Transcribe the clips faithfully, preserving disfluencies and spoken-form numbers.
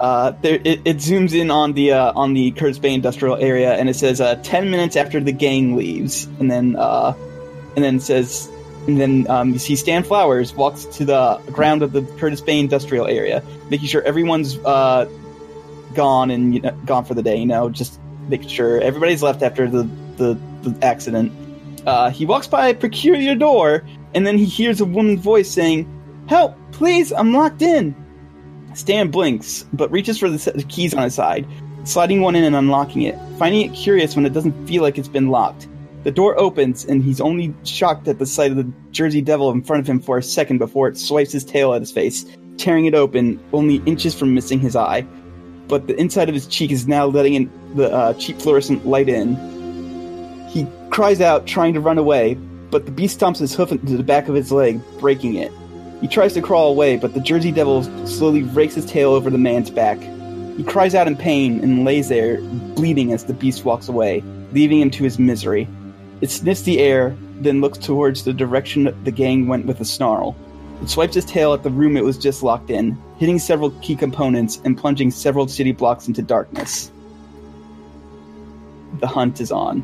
Uh, there, it, it zooms in on the uh, on the Curtis Bay Industrial Area, and it says uh, ten minutes after the gang leaves, and then uh, and then says, and then um, you see Stan Flowers walks to the ground of the Curtis Bay Industrial Area, making sure everyone's uh, gone and you know, gone for the day. You know, just making sure everybody's left after the the, the accident. Uh, he walks by a peculiar door, and then he hears a woman's voice saying, "Help! Please! I'm locked in." Stan blinks, but reaches for the keys on his side, sliding one in and unlocking it, finding it curious when it doesn't feel like it's been locked. The door opens, and he's only shocked at the sight of the Jersey Devil in front of him for a second before it swipes his tail at his face, tearing it open, only inches from missing his eye. But the inside of his cheek is now letting in the uh, cheap fluorescent light in. He cries out, trying to run away, but the beast stomps his hoof into the back of his leg, breaking it. He tries to crawl away, but the Jersey Devil slowly rakes his tail over the man's back. He cries out in pain and lays there, bleeding as the beast walks away, leaving him to his misery. It sniffs the air, then looks towards the direction the gang went with a snarl. It swipes its tail at the room it was just locked in, hitting several key components and plunging several city blocks into darkness. The hunt is on.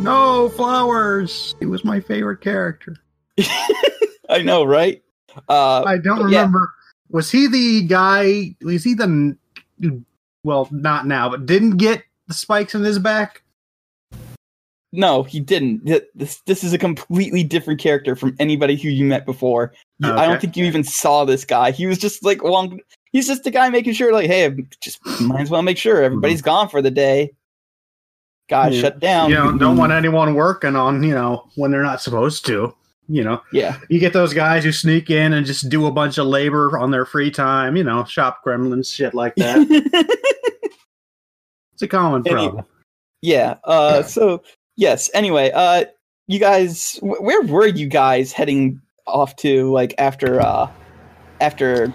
No, Flowers. He was my favorite character. I know, right? Uh, I don't remember. Yeah. Was he the guy? Was he the? Well, not now, but didn't get the spikes in his back. No, he didn't. This this is a completely different character from anybody who you met before. You, okay. I don't think you even saw this guy. He was just like long. He's just the guy making sure, like, hey, just might as well make sure everybody's gone for the day. God, yeah. Shut down. You know, don't want anyone working on, you know, when they're not supposed to, you know. Yeah. You get those guys who sneak in and just do a bunch of labor on their free time, you know, shop gremlins, shit like that. It's a common problem. Anyway, yeah. Uh, yeah. So, yes. Anyway, uh, you guys, wh- where were you guys heading off to, like, after uh, after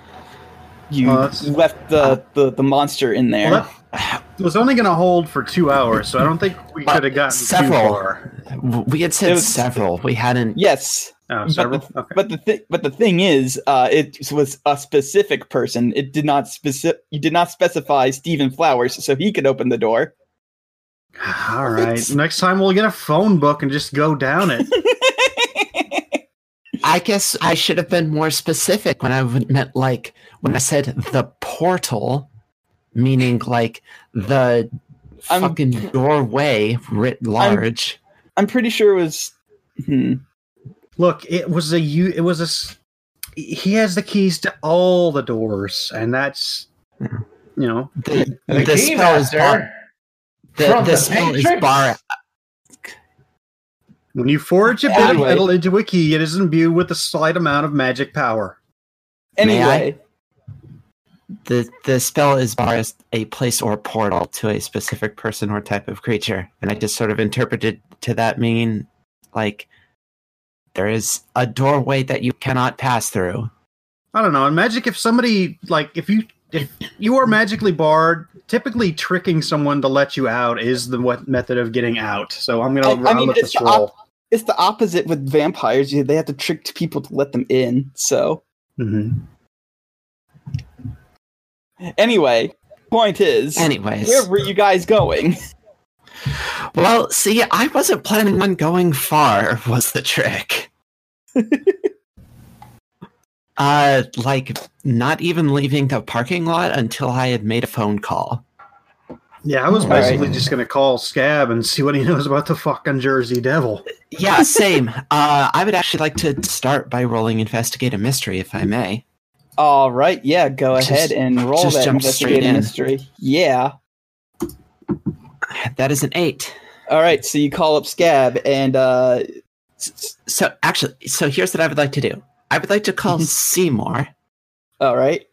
you uh, left the, uh, the, the monster in there? Well, that- It was only going to hold for two hours, so I don't think we could have gotten several. Too far. We had said was, several. We hadn't. Yes. Oh, several? But the, okay. But the, thi- but the thing is, uh, it was a specific person. It did not speci- You did not specify Stephen Flowers, so he could open the door. All right. Next time we'll get a phone book and just go down it. I guess I should have been more specific when I meant, like, when I said the portal. Meaning, like, the I'm, fucking doorway writ large. I'm, I'm pretty sure it was. Hmm. Look, it was a. It was a. He has the keys to all the doors, and that's you know the, the, the spell is bar. The, the, the spell is bar. When you forge a anyway. bit of metal into a key, it is imbued with a slight amount of magic power. Anyway. The the spell is barred a place or portal to a specific person or type of creature. And I just sort of interpreted to that mean, like, there is a doorway that you cannot pass through. I don't know. In magic, if somebody, like, if you if you are magically barred, typically tricking someone to let you out is the what method of getting out. So I'm going to roll with this roll. Op- it's the opposite with vampires. They have to trick people to let them in, so... Mm-hmm. Anyway, point is, Anyways. Where were you guys going? Well, see, I wasn't planning on going far, was the trick. uh, like, not even leaving the parking lot until I had made a phone call. Yeah, I was All basically right. just going to call Scab and see what he knows about the fucking Jersey Devil. Yeah, same. uh, I would actually like to start by rolling Investigate a Mystery, if I may. All right, yeah, go just, ahead and roll just that jump investigate a mystery. Yeah. That is an eight. All right, so you call up Scab and... Uh... So, actually, so here's what I would like to do. I would like to call Seymour. All right.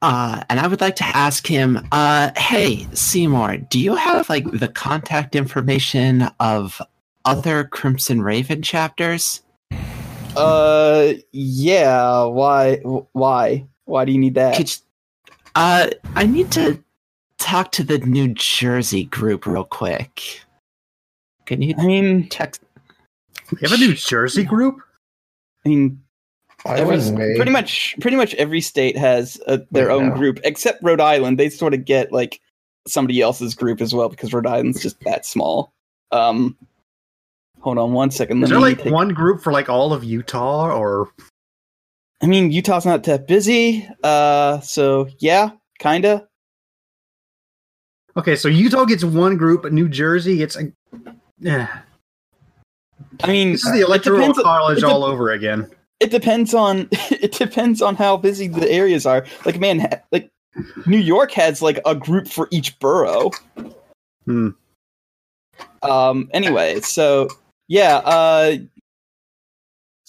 Uh, and I would like to ask him, uh, hey, Seymour, do you have, like, the contact information of other Crimson Raven chapters? Uh, yeah, why, why, why do you need that? You, uh, I need to talk to the New Jersey group real quick. Can you? I mean, text. We have a New Jersey group. I mean, I was pretty much pretty much every state has a, their right own now. group, except Rhode Island. They sort of get like somebody else's group as well because Rhode Island's just that small. Um, hold on one second. Let Is there me like take... one group for like all of Utah or? I mean, Utah's not that busy, uh, so yeah, kinda. Okay, so Utah gets one group, but New Jersey gets a. Yeah. I mean, this is the electoral college all over again. It depends on it depends on how busy the areas are. Like, man, like New York has like a group for each borough. Hmm. Um. Anyway, so yeah. Uh.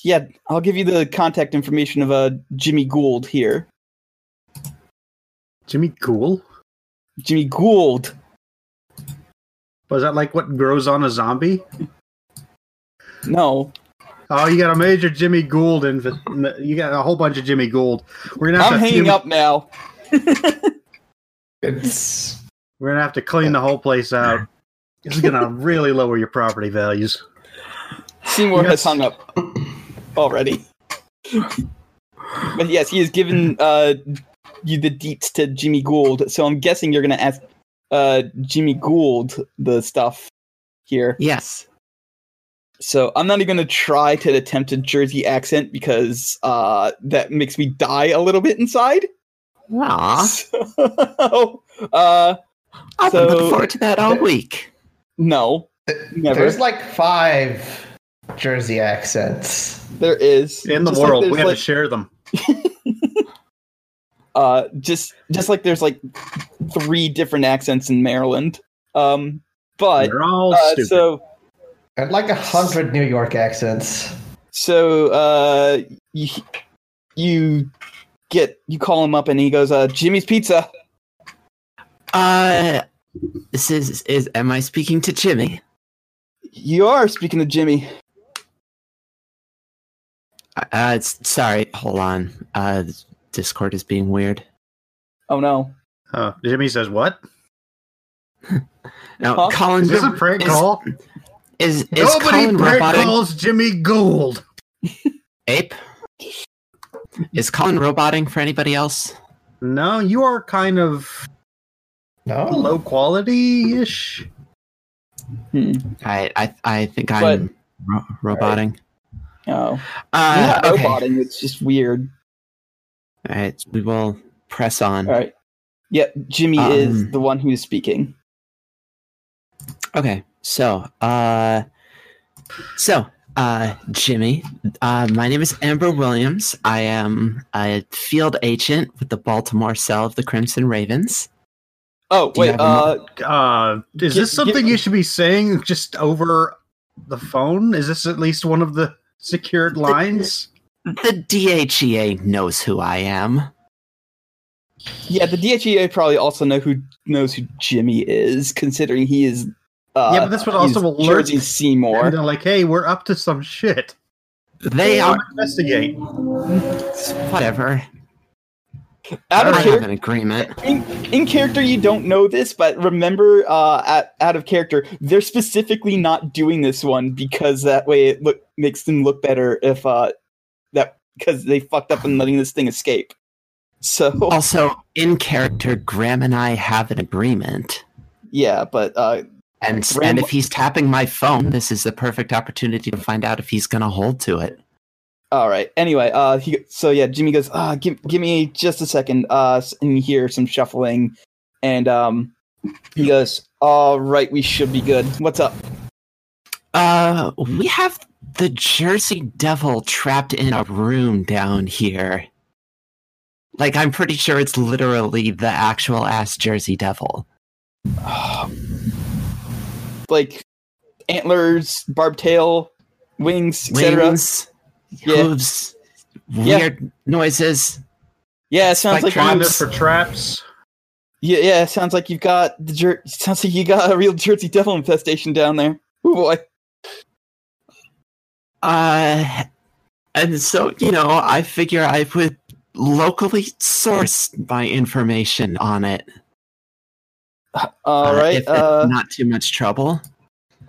Yeah, I'll give you the contact information of a uh, Jimmy Gould here. Jimmy Gould? Jimmy Gould. Was that like what grows on a zombie? No. Oh, you got a major Jimmy Gould. Inv- you got a whole bunch of Jimmy Gould. We're gonna. Have I'm to hanging Jimmy- up now. It's... We're gonna have to clean the whole place out. This is gonna really lower your property values. Seymour yes. has hung up. Already. But yes, he has given uh, you the deets to Jimmy Gould, so I'm guessing you're going to ask uh, Jimmy Gould the stuff here. Yes. So I'm not even going to try to attempt a Jersey accent because uh, that makes me die a little bit inside. Aww. So, uh, I've so, been looking forward to that all week. No. Never. There's like five... Jersey accents. There is in the just world. Like we have like, to share them. uh, just just like there's like three different accents in Maryland. Um, but they're all uh, stupid. So and like a hundred New York accents. So uh, you, you get you call him up and he goes, uh, "Jimmy's Pizza." Uh, this is is. Am I speaking to Jimmy? You are speaking to Jimmy. Uh, it's, sorry, hold on. Uh, Discord is being weird. Oh no. Uh, Jimmy says what? Now, huh? Colin. Is this a prank is, call? Is, is, is Nobody Colin prank robotic? calls Jimmy Gould. Ape? Is Colin roboting for anybody else? No, you are kind of no low quality-ish. Hmm. I, I I think but, I'm ro- roboting. Right. Oh, uh, yeah, okay. Roboting. It's just weird. All right, we will press on. All right. Yep, yeah, Jimmy um, is the one who's speaking. Okay, so, uh, so, uh, Jimmy, uh, my name is Amber Williams. I am a field agent with the Baltimore cell of the Crimson Ravens. Oh, wait, uh, uh, is get, this something get, you should be saying just over the phone? Is this at least one of the secured lines? The, the D H E A knows who I am. Yeah, the D H E A probably also know who knows who Jimmy is, considering he is. Uh, yeah, but this would also alert Seymour. And they're like, "Hey, we're up to some shit." They are investigate. Whatever. Out of I char- have an agreement. In, in character, you don't know this, but remember, uh, at, out of character, they're specifically not doing this one because that way it look, makes them look better if uh, that because they fucked up in letting this thing escape. So also in character, Graham and I have an agreement. Yeah, but uh, and Graham, and if he's tapping my phone, this is the perfect opportunity to find out if he's going to hold to it. All right. Anyway, uh, he, so yeah, Jimmy goes, uh, give, give me just a second. Uh, and you hear some shuffling. And um, he goes, all right, we should be good. What's up? Uh, we have the Jersey Devil trapped in a room down here. Like, I'm pretty sure it's literally the actual ass Jersey Devil. Like, antlers, barbed tail, wings, et cetera. Yeah. Hooves, weird yeah. noises. Yeah, it sounds like, like for traps. Yeah, yeah, it sounds like you've got the jer- sounds like you got a real Jersey Devil infestation down there. Oh boy. Uh, and so you know, I figure I would locally source my information on it. All right. Uh, uh, not too much trouble.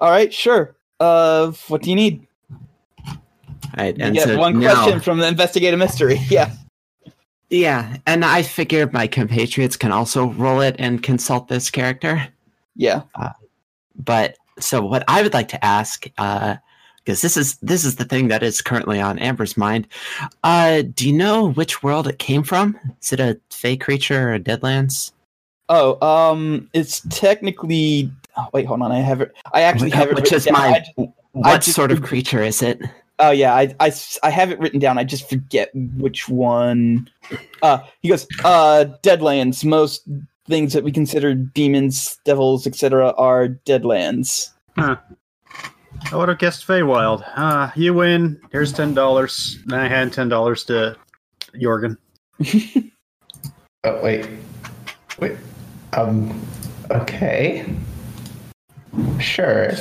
All right, sure. Uh, what do you need? All right, you and get so one now, question from the Investigate a Mystery. Yeah. Yeah, and I figure my compatriots can also roll it and consult this character. Yeah. Uh, but so what I would like to ask, because uh, this is this is the thing that is currently on Amber's mind. Uh, do you know which world it came from? Is it a fey creature or a Deadlands? Oh, um, it's technically. Oh, wait, hold on. I have it. I actually have it. Which is down. my. I, what I just, sort of creature is it? Oh yeah, I, I, I have it written down. I just forget which one. Uh, he goes, uh, Deadlands. Most things that we consider demons, devils, et cetera, are Deadlands. Huh. I would have guessed Feywild. Uh, you win. Here's ten dollars. And I hand ten dollars to Jorgen. oh wait, wait. Um, okay, sure.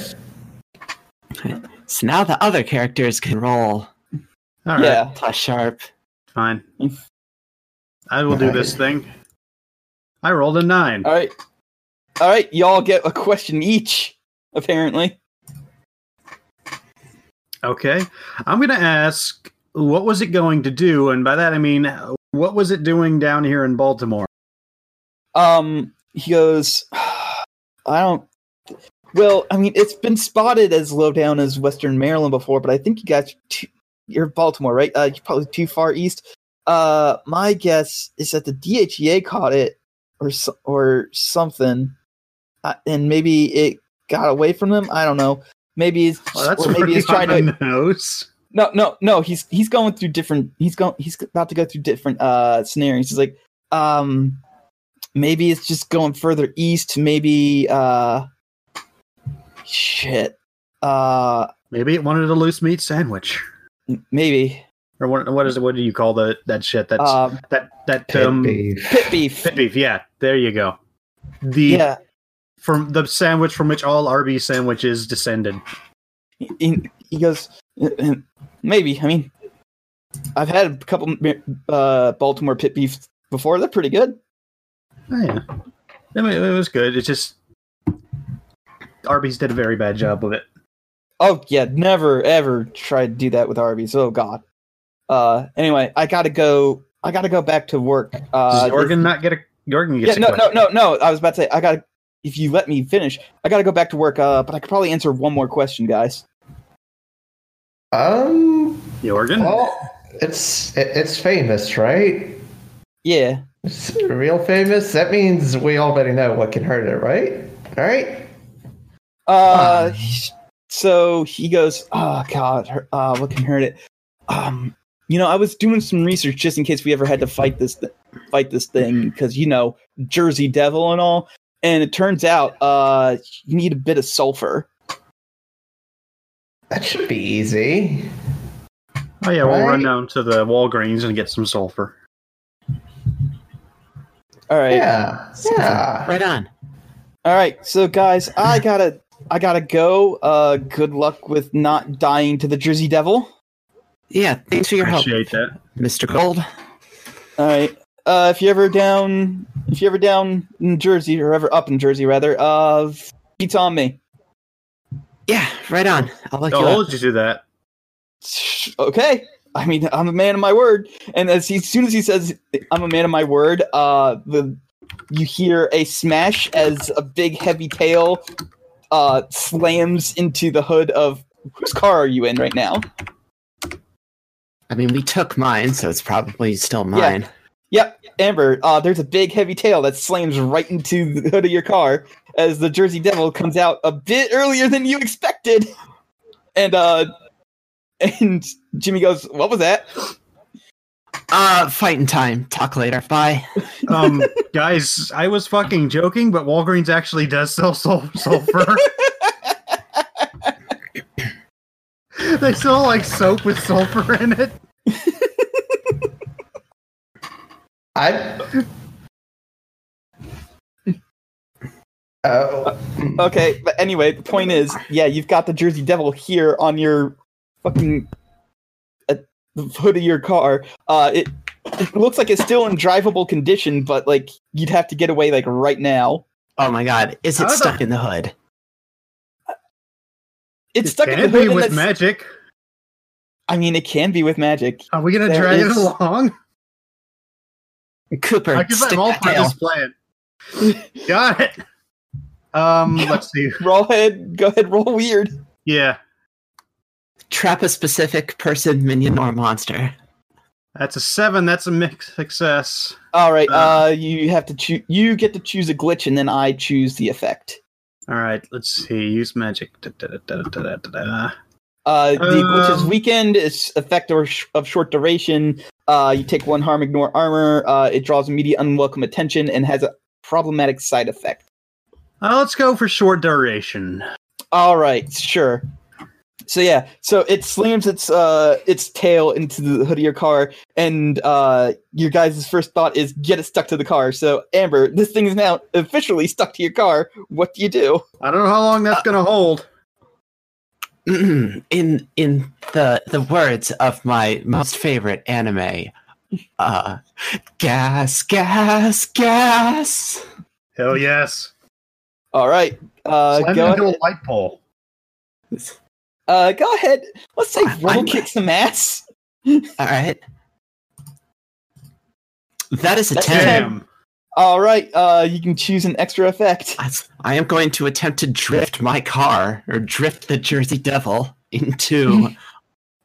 So now the other characters can roll. All right. Yeah. Plus sharp. Fine. I will all do right. this thing. I rolled a nine. All right. All right. Y'all get a question each, apparently. Okay. I'm going to ask, what was it going to do? And by that, I mean, what was it doing down here in Baltimore? Um, he goes, I don't... Well, I mean, it's been spotted as low down as Western Maryland before, but I think you guys are too, you're Baltimore, right? Uh, you're probably too far east. Uh, my guess is that the D H E A caught it or or something, uh, and maybe it got away from them. I don't know. Maybe it's well, that's or maybe it's trying to nose. No, no, no. He's he's going through different. He's going. He's about to go through different uh, scenarios. He's like, um, maybe it's just going further east. Maybe. Uh, Shit. Uh, maybe it wanted a loose meat sandwich. Maybe. Or what? What is it? What do you call the that shit? That's um, that that pit um, beef. Pit beef. Pit beef. Yeah, there you go. The yeah. from the sandwich from which all Arby's sandwiches descended. He, he goes. Maybe. I mean, I've had a couple uh, Baltimore pit beef before. They're pretty good. Oh, yeah, I mean, it was good. It's just. Arby's did a very bad job of it. Oh, yeah. Never, ever try to do that with Arby's. Oh, God. Uh, anyway, I gotta go. I gotta go back to work. Uh, Does Jorgen if, not get a... Jorgen gets yeah, a no, question. no, no, no. I was about to say, I gotta... If you let me finish, I gotta go back to work, uh, but I could probably answer one more question, guys. Um... Jorgen? Well, it's, it, it's famous, right? Yeah. It's real famous? That means we already know what can hurt it, right? All right. Uh, so he goes, oh God, uh, what can hurt it? Um, you know, I was doing some research just in case we ever had to fight this, th- fight this thing. Cause you know, Jersey Devil and all. And it turns out, uh, you need a bit of sulfur. That should be easy. Oh yeah. Right? We'll run down to the Walgreens and get some sulfur. All right. Yeah. yeah. Right on. All right. So guys, I gotta, I gotta go. Uh, good luck with not dying to the Jersey Devil. Yeah, thanks for your Appreciate help, that. Mister Gold. All right. Uh, if you ever down, if you ever down in Jersey, or ever up in Jersey rather, uh, it's on me. Yeah, right on. I'll let I'll you. I'll hold you to that. Okay. I mean, I'm a man of my word. And as, he, as soon as he says, "I'm a man of my word," uh, the you hear a smash as a big heavy tail uh, slams into the hood of whose car are you in right now? I mean, we took mine, so it's probably still mine. Yeah. Yep, Amber, uh, there's a big heavy tail that slams right into the hood of your car as the Jersey Devil comes out a bit earlier than you expected. And uh, and Jimmy goes, "What was that?" Uh, fighting time. Talk later. Bye. Um, guys, I was fucking joking, but Walgreens actually does sell sulfur. They sell, like, soap with sulfur in it. I... Oh. Okay, but anyway, the point is, yeah, you've got the Jersey Devil here on your fucking... the hood of your car. Uh, it, it looks like it's still in drivable condition, but like you'd have to get away like right now. Oh my god, is it How stuck the... in the hood? It's it stuck in the hood. It can be with magic. I mean, it can be with magic. Are we going to drag is... it along? Cooper, I can stick roll for this plan. Got it. Um, let's see. Roll ahead. Go ahead, roll weird. Yeah. Trap a specific person, minion, or monster. That's a seven. That's a mixed success. All right. Uh, uh you have to choose. You get to choose a glitch, and then I choose the effect. All right. Let's see. Use magic. Da, da, da, da, da, da, da. Uh, the um, glitch is weakened. It's effect or sh- of short duration. Uh, you take one harm, ignore armor. Uh, it draws immediate unwelcome attention and has a problematic side effect. Uh, let's go for short duration. All right. Sure. So yeah, so it slams its uh its tail into the hood of your car, and uh your guys' first thought is get it stuck to the car. So Amber, this thing is now officially stuck to your car. What do you do? I don't know how long that's uh, gonna hold. In in the the words of my most favorite anime, uh, gas, gas, gas. Hell yes. All right. Uh, Slam go into ahead. A light pole. Uh, go ahead. Let's say roll kick some ass. All right. That is a That's ten. ten. All right. Uh, you can choose an extra effect. I am going to attempt to drift my car, or drift the Jersey Devil, into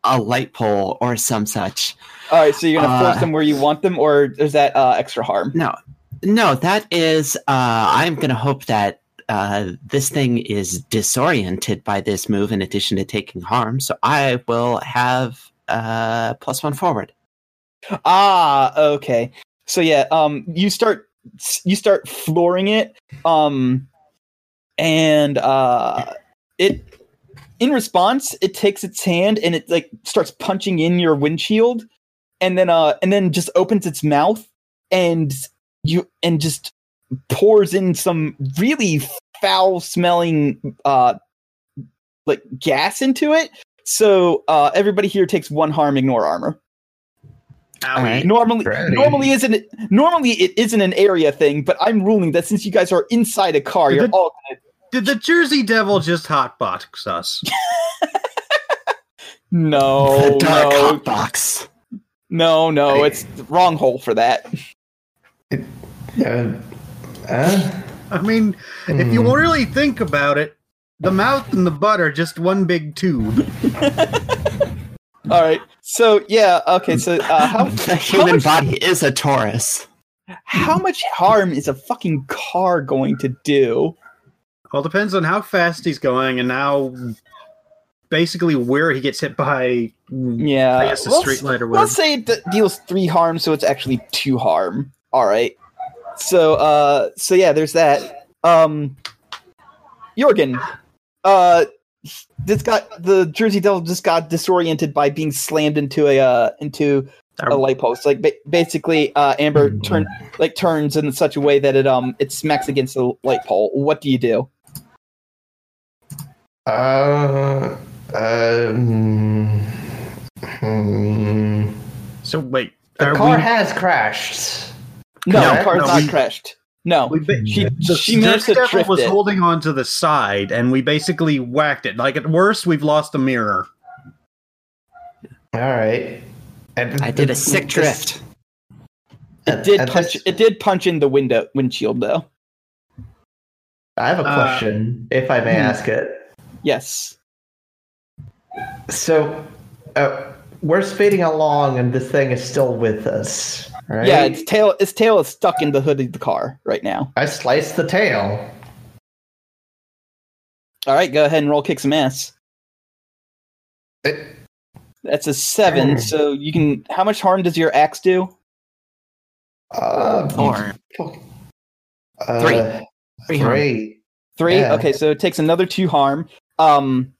a light pole or some such. All right. So you're going to force uh, them where you want them, or is that uh, extra harm? No. No, that is... Uh, I'm going to hope that Uh, this thing is disoriented by this move in addition to taking harm, so I will have uh, plus one forward. Ah, okay. So yeah, um, you start you start flooring it, um, and uh, it in response it takes its hand and it like starts punching in your windshield, and then uh, and then just opens its mouth and you and just. Pours in some really foul-smelling, uh, like gas into it. So uh, everybody here takes one harm, ignore armor. All right. Normally, Ready. normally isn't normally it isn't an area thing, but I'm ruling that since you guys are inside a car, did you're the, all. Gonna... Did the Jersey Devil just hotbox us? no, the dark no. hotbox. No, no, hey. It's the wrong hole for that. It, uh... Uh, I mean, hmm. if you really think about it, the mouth and the butt are just one big tube. All right. So, yeah. Okay. So, uh, how, the human how much, body is a torus. How much harm is a fucking car going to do? Well, it depends on how fast he's going and how basically where he gets hit by. Yeah. I guess the street light or whatever. Let's say it deals three harm, so it's actually two harm. All right. So, uh, so yeah, there's that. Um, Jorgen, uh, this got the Jersey Devil just got disoriented by being slammed into a uh, into a light post. Like ba- basically, uh, Amber turn like turns in such a way that it um it smacks against the light pole. What do you do? Uh, um, hmm. So wait, the car we... has crashed. No, no, the car's no, not we, crashed. No. We, she the, she managed to drift was it. holding on to the side, and we basically whacked it. Like, at worst, we've lost a mirror. All right. And, I did a sick drift. It did and punch this, It did punch in the window windshield, though. I have a question, uh, if I may hmm. ask it. Yes. So, uh, we're speeding along, and this thing is still with us. Right? Yeah, its tail its tail is stuck in the hood of the car right now. I sliced the tail. All right, go ahead and roll kick some ass. It, That's a seven, so you can... How much harm does your axe do? Uh, Four. Uh, three. Three? Three? three? Yeah. Okay, so it takes another two harm. Um,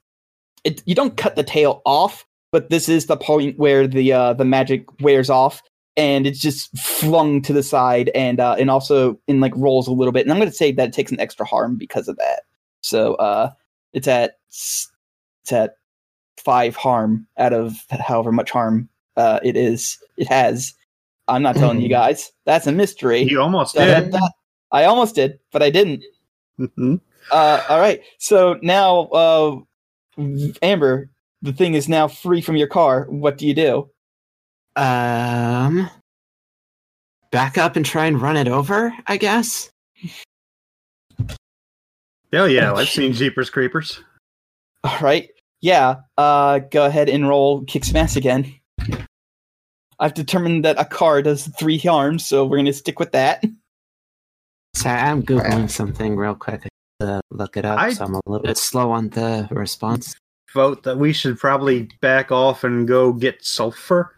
it, you don't cut the tail off, but this is the point where the uh, the magic wears off. And it's just flung to the side, and uh, and also in like rolls a little bit. And I'm going to say that it takes an extra harm because of that. So uh, it's at it's at five harm out of however much harm uh, it is. It has. I'm not telling you guys. That's a mystery. You almost so did. That, that, I almost did, but I didn't. Mm-hmm. Uh, all right. So now, uh, Amber, the thing is now free from your car. What do you do? Um, back up and try and run it over, I guess. Oh, yeah. I've seen Jeepers Creepers. All right. Yeah. Uh, go ahead and roll kick smash again. I've determined that a car does three harm, so we're going to stick with that. Sorry, I'm Googling right. something real quick to look it up, I, so I'm a little bit slow on the response. Vote that we should probably back off and go get sulfur.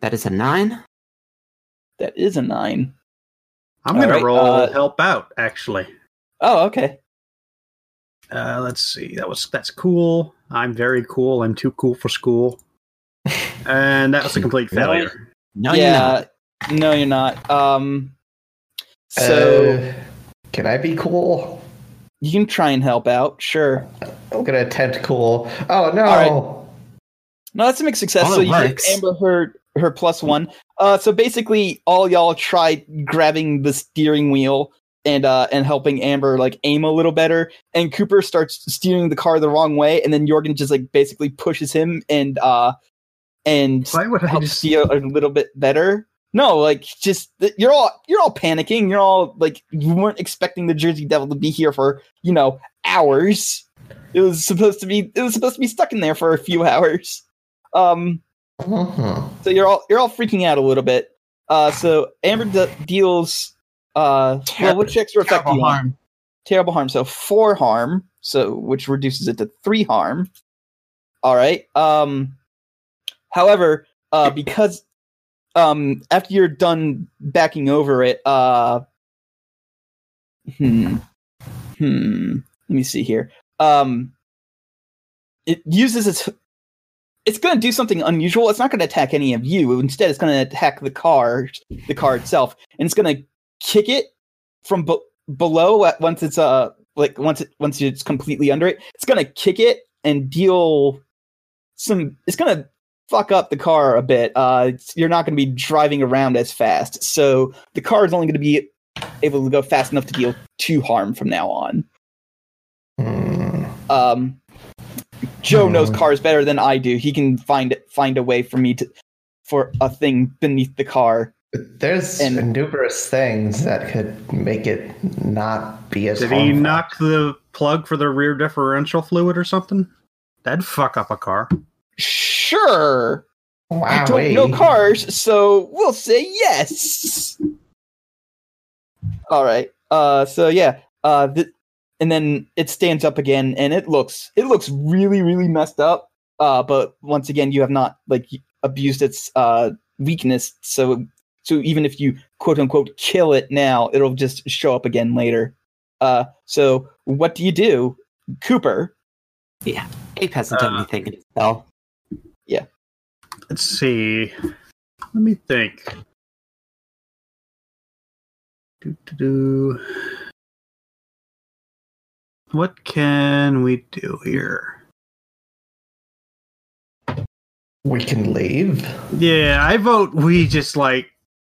That is a nine? That is a nine. I'm going right, to roll uh, help out, actually. Oh, okay. Uh, let's see. That was That's cool. I'm very cool. I'm too cool for school. And that was a complete failure. No, no yeah. You're not. No, you're not. Um, so... Uh... Can I be cool? You can try and help out, sure. I'm going to attempt cool. Oh, no. Right. No, that's a mixed success. All so you give Amber her, her plus one. Uh, so basically, all y'all tried grabbing the steering wheel and uh, and helping Amber like aim a little better. And Cooper starts steering the car the wrong way. And then Jorgen just like basically pushes him and, uh, and helps just... steer a little bit better. No, like, just, you're all you're all panicking. You're all, like, you weren't expecting the Jersey Devil to be here for, you know, hours. It was supposed to be, it was supposed to be stuck in there for a few hours. Um, uh-huh. So you're all, you're all freaking out a little bit. Uh, so Amber de- deals, uh, terrible, well, which extra effect do you harm? On? Terrible harm. So four harm, so, which reduces it to three harm. All right. Um, however, uh, because... Um, after you're done backing over it, uh, hmm, hmm, let me see here. Um, it uses its, it's going to do something unusual. It's not going to attack any of you. Instead, it's going to attack the car, the car itself, and it's going to kick it from be- below. At, once it's uh, like once it once it's completely under it, it's going to kick it and deal some. It's going to fuck up the car a bit. Uh, you're not going to be driving around as fast, so the car is only going to be able to go fast enough to deal two harm from now on. Mm. Um, Joe mm. knows cars better than I do. He can find find a way for me to for a thing beneath the car. There's and, numerous things that could make it not be as. Did harmful. He knock the plug for the rear differential fluid or something? That'd fuck up a car. Sure. Wow-y. I don't know cars, so we'll say yes. All right. Uh, so yeah. Uh, th- and then it stands up again, and it looks it looks really really messed up. Uh, but once again, you have not like abused its uh weakness. So so even if you quote unquote kill it now, it'll just show up again later. Uh, so what do you do, Cooper? Yeah, Ape hasn't done uh, anything in itself. Yeah. Let's see. Let me think. Do, do, do. What can we do here? We can leave. Yeah, I vote we just, like,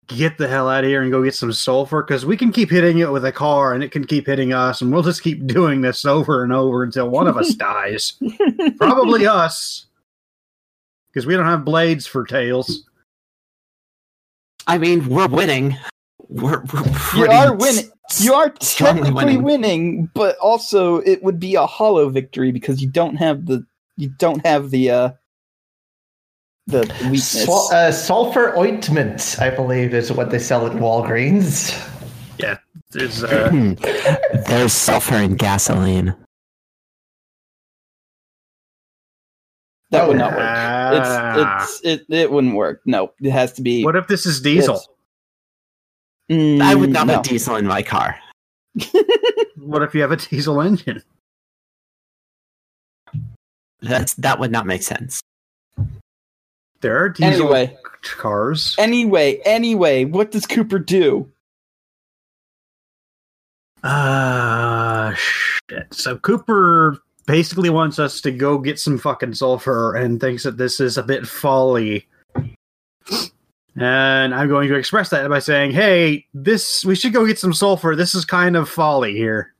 get the hell out of here and go get some sulfur, because we can keep hitting it with a car, and it can keep hitting us, and we'll just keep doing this over and over until one of us dies. Probably us. Because we don't have blades for tails. I mean, we're winning. We're, we're pretty you are winning. You are technically winning. winning, but also it would be a hollow victory because you don't have the you don't have the uh, the weakness. Sol- uh, sulfur ointment, I believe, is what they sell at Walgreens. Yeah, there's uh... there's sulfur in gasoline. That would not work. Ah. It's, it's, it, it wouldn't work. No, it has to be... What if this is diesel? Mm, I would not no. put diesel in my car. What if you have a diesel engine? That's That would not make sense. There are diesel anyway, cars. Anyway, anyway, what does Cooper do? Uh, shit. So Cooper... basically wants us to go get some fucking sulfur and thinks that this is a bit folly. And I'm going to express that by saying, hey, this we should go get some sulfur. This is kind of folly here.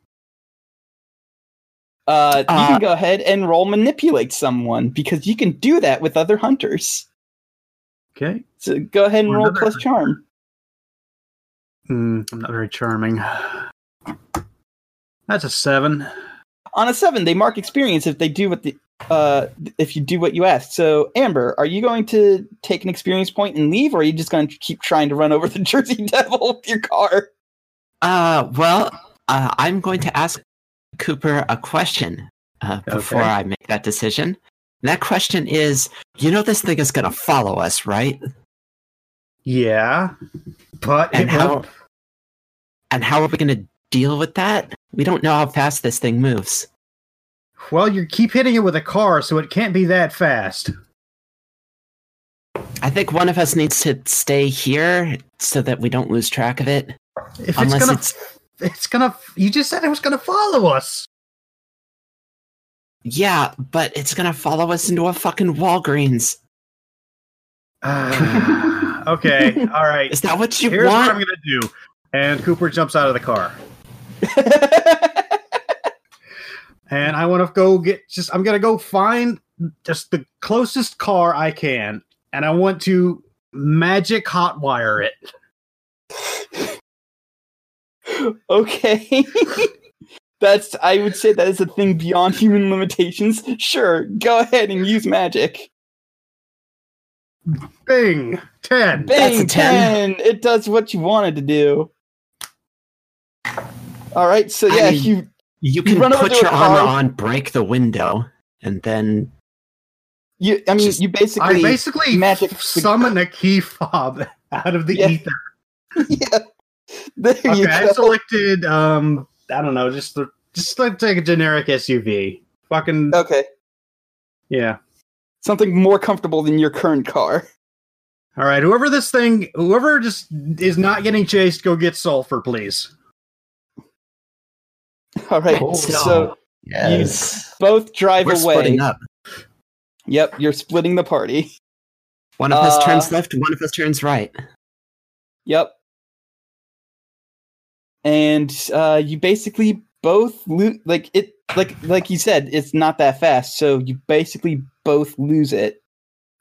Uh, you uh, can go ahead and roll manipulate someone, because you can do that with other hunters. Okay. So go ahead and We're roll another. plus charm. Mm, I'm not very charming. That's a seven. On a seven, they mark experience if they do what the uh, if you do what you ask. So, Amber, are you going to take an experience point and leave, or are you just going to keep trying to run over the Jersey Devil with your car? Uh, well, uh, I'm going to ask Cooper a question uh, before okay. I make that decision. And that question is, you know, this thing is going to follow us, right? Yeah, but and how won't. and how are we going to deal with that? We don't know how fast this thing moves. Well, you keep hitting it with a car, so it can't be that fast. I think one of us needs to stay here so that we don't lose track of it. If Unless it's gonna, it's, it's gonna. You just said it was gonna follow us. Yeah, but it's gonna follow us into a fucking Walgreens. Uh, okay, all right. Is that what you Here's want? Here's what I'm gonna do. And Cooper jumps out of the car. And I want to go get just, I'm going to go find just the closest car I can. And I want to magic hotwire it. Okay. That's, I would say that is a thing beyond human limitations. Sure. Go ahead and use magic. Bing. ten. Bing. ten. ten. It does what you wanted to do. All right, so yeah, I mean, you you can you run put your armor on, break the window, and then you. I mean, just, you basically I basically magic summon a key fob out of the yeah. ether. Yeah, there okay, you go. I selected. Um, I don't know, just the, just like take a generic S U V. Fucking okay. Yeah, something more comfortable than your current car. All right, whoever this thing, whoever just is not getting chased, go get sulfur, please. All right, oh, so yes. you both drive We're away. Splitting up. Yep, you're splitting the party. One of uh, us turns left, one of us turns right. Yep. And uh, you basically both lose, like it, like like you said, it's not that fast, so you basically both lose it.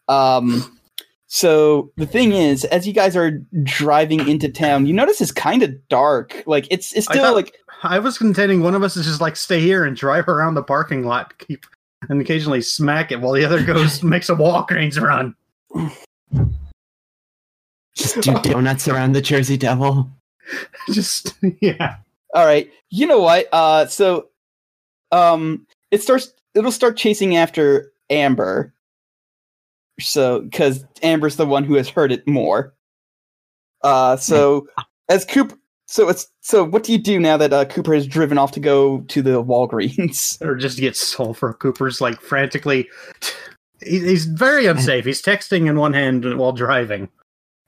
Um. So the thing is, as you guys are driving into town, you notice it's kind of dark. Like it's it's still I thought, like I was contending one of us is just like stay here and drive around the parking lot, keep and occasionally smack it while the other goes makes a Walgreens run. Just do donuts around the Jersey Devil. Just yeah. All right. You know what? Uh, so um, it starts. It'll start chasing after Amber. So, because Amber's the one who has heard it more. Uh, so as Cooper, so it's so. What do you do now that uh, Cooper has driven off to go to the Walgreens, or just get sulfur? Cooper's like frantically. He's very unsafe. He's texting in one hand while driving.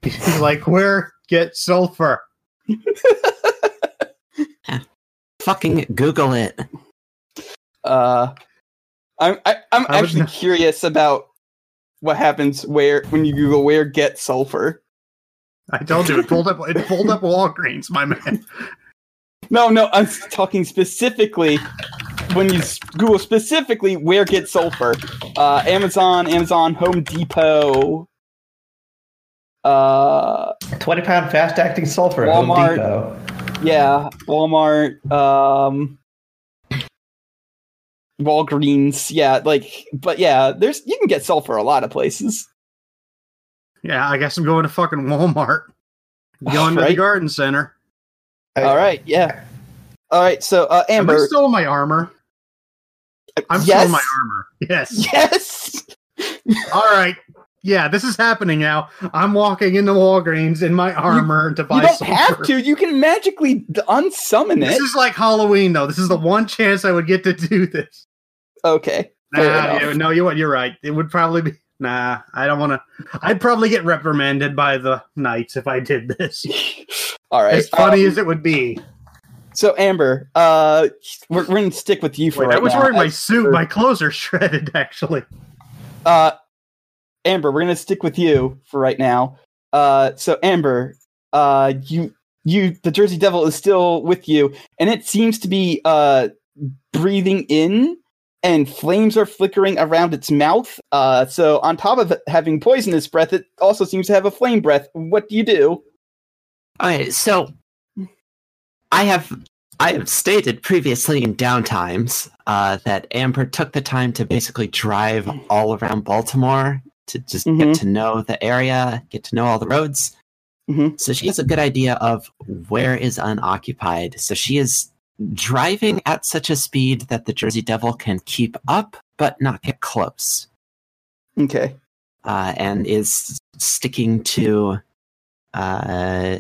He's like, "Where get sulfur?" Fucking Google it. Uh, I'm I, I'm I actually curious about. What happens where when you Google where get sulfur? I told you it pulled up it pulled up Walgreens, my man. No, no, I'm talking specifically when you Google specifically where get sulfur. Uh, Amazon, Amazon, Home Depot, uh, twenty pound fast acting sulfur. Walmart, at Home Depot. Yeah, Walmart, um, Walgreens, yeah, like, but yeah, there's you can get sulfur a lot of places. Yeah, I guess I'm going to fucking Walmart. Going right. to the garden center. All right, yeah. All right, so uh, Amber, have I stolen my armor. I'm yes? still my armor. Yes. Yes. All right. Yeah, this is happening now. I'm walking into Walgreens in my armor you, to buy sulfur. You don't sulfur. have to. You can magically unsummon it. This is like Halloween, though. This is the one chance I would get to do this. Okay. Nah, you, no, you, you're right. It would probably be... Nah, I don't want to... I'd probably get reprimanded by the knights if I did this. All right. As funny um, as it would be. So, Amber, uh, we're, we're going to stick with you for Wait, right now. I was now. wearing my suit. My clothes are shredded, actually. Uh... Amber, we're going to stick with you for right now. Uh, so Amber, uh, you you the Jersey Devil is still with you, and it seems to be uh, breathing in, and flames are flickering around its mouth. Uh, so on top of having poisonous breath, it also seems to have a flame breath. What do you do? All right, so I have I have stated previously in downtimes uh, that Amber took the time to basically drive all around Baltimore to just mm-hmm. get to know the area, get to know all the roads. Mm-hmm. So she has a good idea of where is unoccupied. So she is driving at such a speed that the Jersey Devil can keep up, but not get close. Okay. Uh, and is sticking to uh,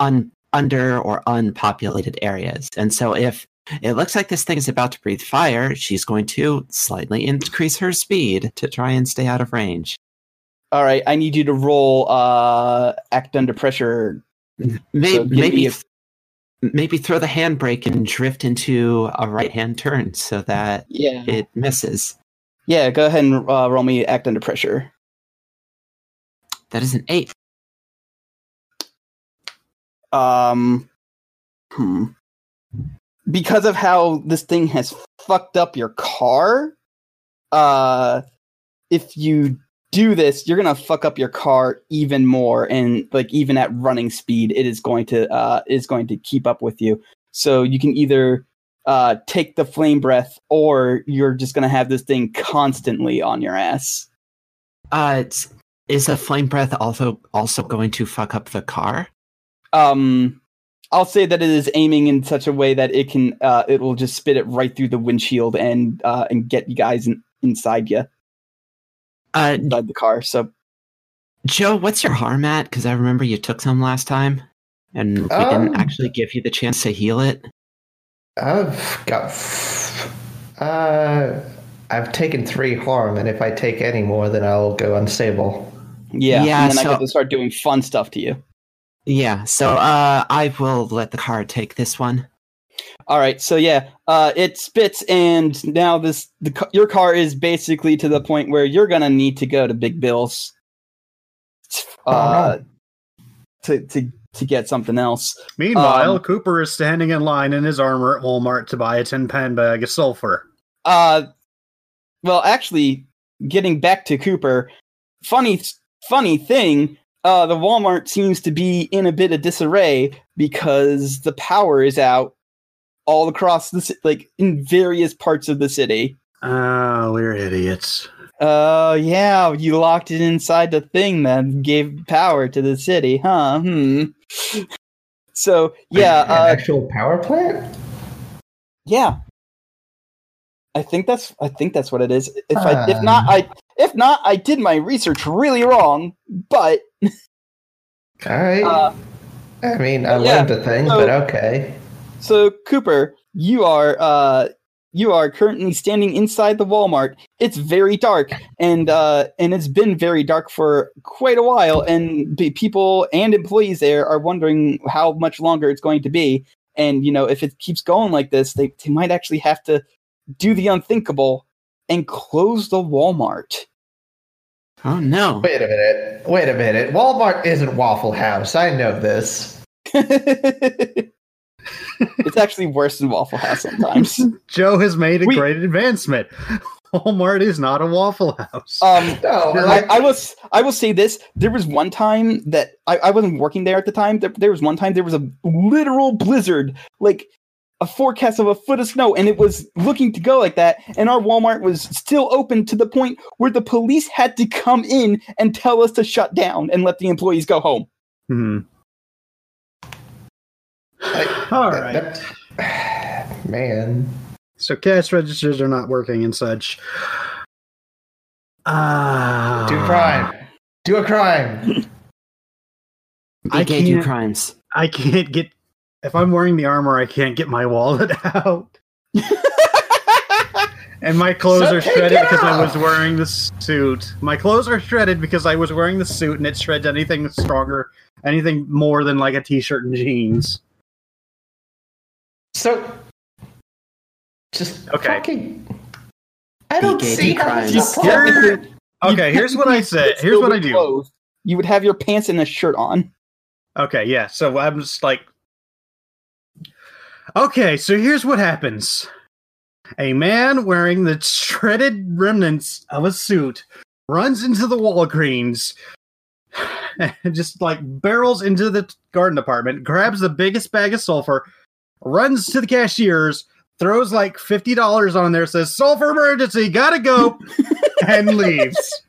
un- under or unpopulated areas. And so if it looks like this thing is about to breathe fire, she's going to slightly increase her speed to try and stay out of range. All right, I need you to roll uh, Act Under Pressure. Maybe so maybe, a... maybe throw the handbrake and drift into a right-hand turn so that yeah. it misses. Yeah, go ahead and uh, roll me Act Under Pressure. That is an eight. Um, hmm. Because of how this thing has fucked up your car, uh, if you do this, you're gonna fuck up your car even more, and like even at running speed, it is going to uh is going to keep up with you. So you can either uh take the flame breath, or you're just gonna have this thing constantly on your ass. Uh, it's, is the flame breath also also going to fuck up the car? Um. I'll say that it is aiming in such a way that it can, uh, it will just spit it right through the windshield and uh, and get you guys in, inside you, uh, inside the car. So, Joe, what's your harm at? Because I remember you took some last time, and we um, didn't actually give you the chance to heal it. I've got, uh, I've taken three harm, and if I take any more, then I'll go unstable. Yeah, yeah. And then so- I get to start doing fun stuff to you. Yeah, so uh, I will let the car take this one. All right, so yeah, uh, it spits, and now this the, your car is basically to the point where you're gonna need to go to Big Bill's uh, oh, no. to to to get something else. Meanwhile, um, Cooper is standing in line in his armor at Walmart to buy a ten pound bag of sulfur. Uh, well, actually, getting back to Cooper, funny funny thing. Uh, the Walmart seems to be in a bit of disarray because the power is out all across the city, like in various parts of the city. Oh, we're idiots. Oh, uh, yeah, you locked it inside the thing that gave power to the city, huh? Hmm. So, yeah. An uh, actual power plant? Yeah. I think that's I think that's what it is. If uh. I if not I if not I did my research really wrong, but all right. Uh, I mean, I yeah, learned a thing, so, but okay. So Cooper, you are uh, you are currently standing inside the Walmart. It's very dark, and uh, and it's been very dark for quite a while, and the people and employees there are wondering how much longer it's going to be, and you know, if it keeps going like this, they, they might actually have to do the unthinkable and close the Walmart. Oh no! Wait a minute! Wait a minute! Walmart isn't Waffle House. I know this. It's actually worse than Waffle House sometimes. Joe has made a we, great advancement. Walmart is not a Waffle House. Um, no, I, I was. I will say this: there was one time that I, I wasn't working there at the time. There, there was one time there was a literal blizzard, like a forecast of a foot of snow, and it was looking to go like that, and our Walmart was still open to the point where the police had to come in and tell us to shut down and let the employees go home. Hmm. Like, all that, right. That, man. So cash registers are not working and such. Uh, do crime. Do a crime. I can't do crimes. I can't get If I'm wearing the armor, I can't get my wallet out. And my clothes so are shredded because I was wearing the suit. My clothes are shredded because I was wearing the suit, and it shreds anything stronger, anything more than like a t-shirt and jeans. So, just okay. Fucking... I don't see how it's Okay, here's what I said. Here's what I do. You would have your pants and a shirt on. Okay, yeah. So I'm just like... Okay, so here's what happens. A man wearing the shredded remnants of a suit runs into the Walgreens and just like barrels into the garden department, grabs the biggest bag of sulfur, runs to the cashiers, throws like fifty dollars on there, says, "Sulfur emergency, gotta go," and leaves.